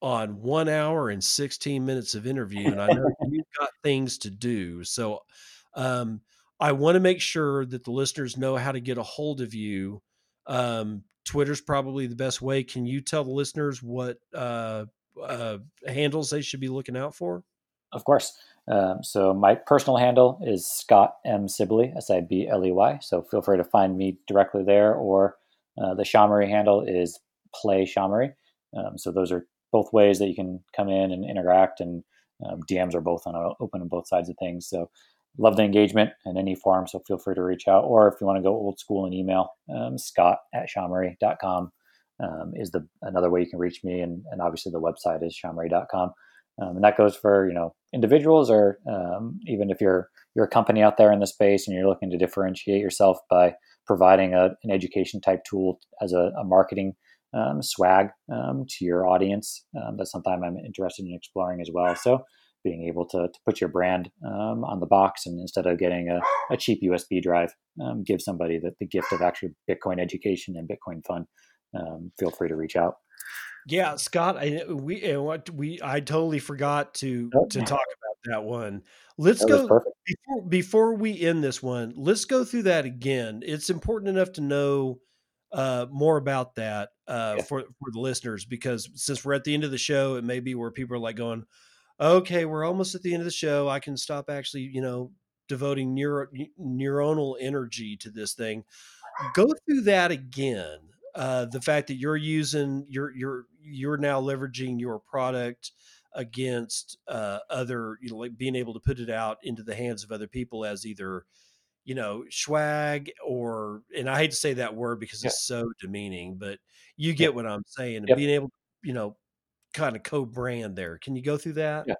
on 1 hour and 16 minutes of interview. And I know you've got things to do. So I want to make sure that the listeners know how to get a hold of you. Twitter's probably the best way. Can you tell the listeners what handles they should be looking out for? Of course. So my personal handle is Scott M. Sibley, Sibley. So feel free to find me directly there, or the Shamory handle is Play Shamory. So those are both ways that you can come in and interact, and DMs are both open on both sides of things. So love the engagement in any form. So feel free to reach out, or if you want to go old school and email, scott@shamory.com is another way you can reach me. And obviously the website is shamory.com. And that goes for, you know, individuals, or even if you're a company out there in the space and you're looking to differentiate yourself by providing an education type tool as a marketing swag to your audience. That's something I'm interested in exploring as well. So being able to put your brand on the box, and instead of getting a cheap USB drive, give somebody the gift of actually Bitcoin education and Bitcoin fun. Feel free to reach out. Yeah, Scott, I totally forgot to talk about that one. Let's go before we end this one. Let's go through that again. It's important enough to know more about that for the listeners, because since we're at the end of the show, it may be where people are like going, okay, we're almost at the end of the show. I can stop actually, you know, devoting neuronal energy to this thing. Go through that again. The fact that you're using you're now leveraging your product against other, you know, like being able to put it out into the hands of other people as either, you know, swag, or, and I hate to say that word because it's so demeaning, but you get what I'm saying, and being able to, you know, kind of co-brand there. Can you go through that? Yeah.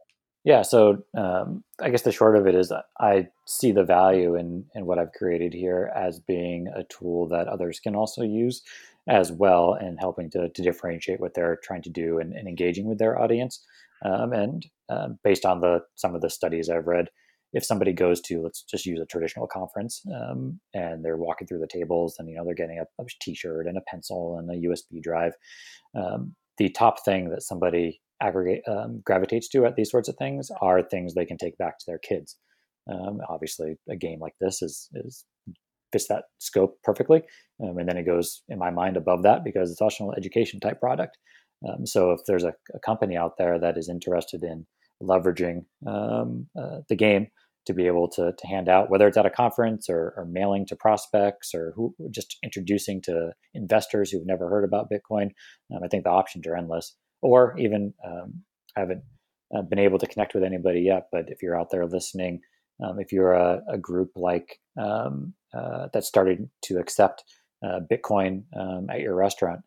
Yeah, so I guess the short of it is I see the value in what I've created here as being a tool that others can also use as well, and helping to differentiate what they're trying to do and engaging with their audience. And based on some of the studies I've read, if somebody goes to, let's just use a traditional conference, and they're walking through the tables and, they're getting a T-shirt and a pencil and a USB drive, the top thing that somebody gravitates to at these sorts of things are things they can take back to their kids. Obviously, a game like this is fits that scope perfectly, and then it goes in my mind above that because it's also an education type product. So if there's a company out there that is interested in leveraging the game to be able to hand out, whether it's at a conference or mailing to prospects or just introducing to investors who've never heard about Bitcoin, I think the options are endless. Or even I haven't been able to connect with anybody yet, but if you're out there listening, if you're a group like that started to accept Bitcoin at your restaurant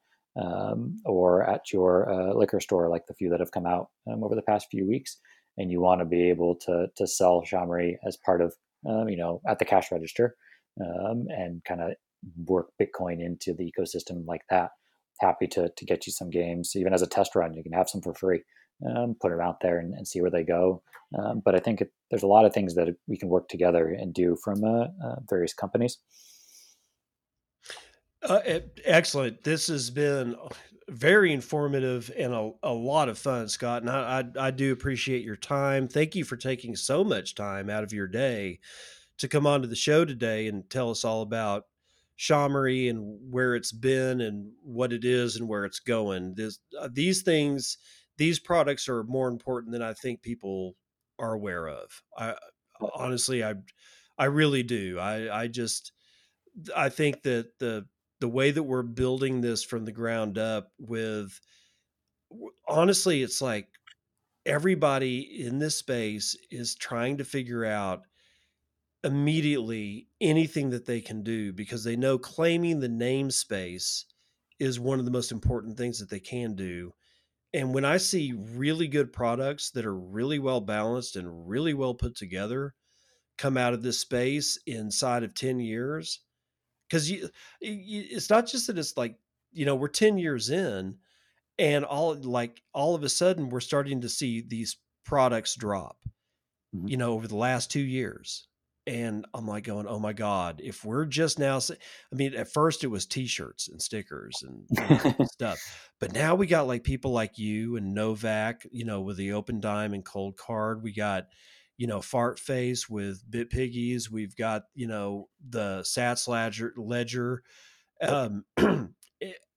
or at your liquor store, like the few that have come out over the past few weeks, and you want to be able to sell Shamory as part of, at the cash register and kind of work Bitcoin into the ecosystem like that, happy to get you some games. Even as a test run, you can have some for free, put them out there and see where they go. But I think there's a lot of things that we can work together and do from various companies. Excellent. This has been very informative and a lot of fun, Scott. And I do appreciate your time. Thank you for taking so much time out of your day to come onto the show today and tell us all about Shamory and where it's been and what it is and where it's going. These things, these products are more important than I think people are aware of. I honestly really do. I think that the way that we're building this from the ground up with, honestly, it's like everybody in this space is trying to figure out immediately anything that they can do, because they know claiming the namespace is one of the most important things that they can do. And when I see really good products that are really well balanced and really well put together come out of this space inside of 10 years, because it's not just that it's like, we're 10 years in and all of a sudden we're starting to see these products drop, over the last 2 years. And I'm like going, oh my God, if we're just now, at first it was T-shirts and stickers and stuff, but now we got like people like you and Novak, with the OpenDime and Cold Card. We got, Fart Face with BitPiggies. We've got, the Sats Ledger,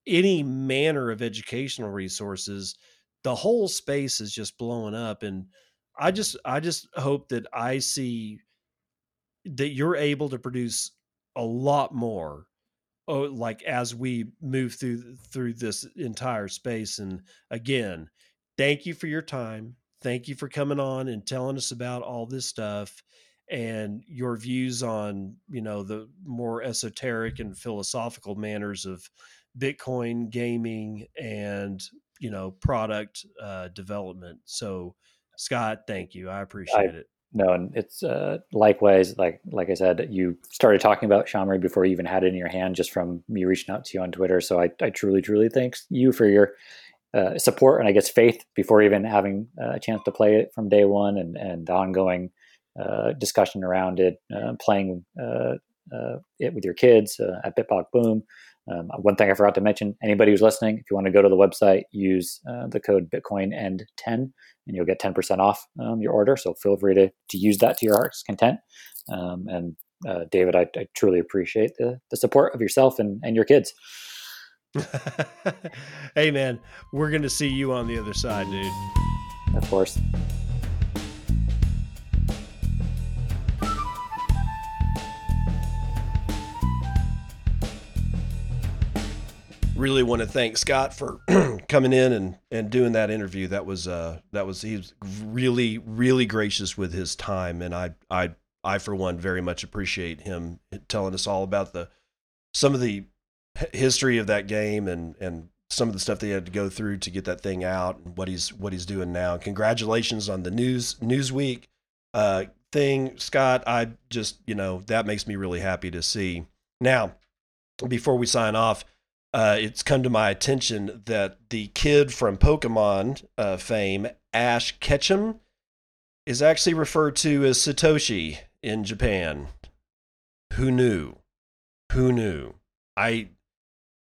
any manner of educational resources. The whole space is just blowing up. And I just hope that I see that you're able to produce a lot more, as we move through this entire space. And again, thank you for your time. Thank you for coming on and telling us about all this stuff and your views on, the more esoteric and philosophical manners of Bitcoin gaming and, product development. So Scott, thank you. I appreciate it. No, and it's likewise, like I said, you started talking about Shamory before you even had it in your hand, just from me reaching out to you on Twitter. So I truly, truly thank you for your support and I guess faith before even having a chance to play it from day one, and the ongoing discussion around it, playing it with your kids at BitBlockBoom. One thing I forgot to mention, anybody who's listening, if you want to go to the website, use the code Bitcoin and 10, and you'll get 10% off your order. So feel free to use that to your heart's content. And David, I truly appreciate the support of yourself and your kids. Hey, man, we're going to see you on the other side, dude. Of course. Really want to thank Scott for coming in and doing that interview. He was really, really gracious with his time. And I for one, very much appreciate him telling us all about some of the history of that game and some of the stuff they had to go through to get that thing out, and what he's doing now. Congratulations on the Newsweek thing, Scott. I just, that makes me really happy to see. Now, before we sign off, it's come to my attention that the kid from Pokemon fame, Ash Ketchum, is actually referred to as Satoshi in Japan. Who knew? Who knew?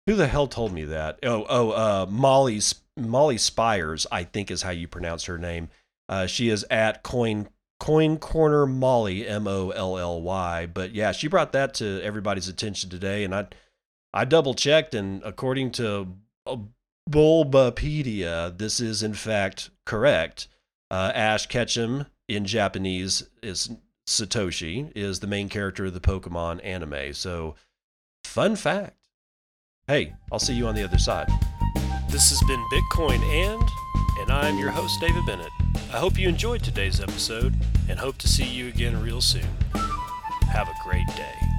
Who the hell told me that? Molly Spires, I think is how you pronounce her name. She is at Coin Corner Molly, Molly. But yeah, she brought that to everybody's attention today, and I double checked, and according to Bulbapedia, this is in fact correct. Ash Ketchum in Japanese is Satoshi, is the main character of the Pokemon anime. So, fun fact. Hey, I'll see you on the other side. This has been Bitcoin and I'm your host, David Bennett. I hope you enjoyed today's episode and hope to see you again real soon. Have a great day.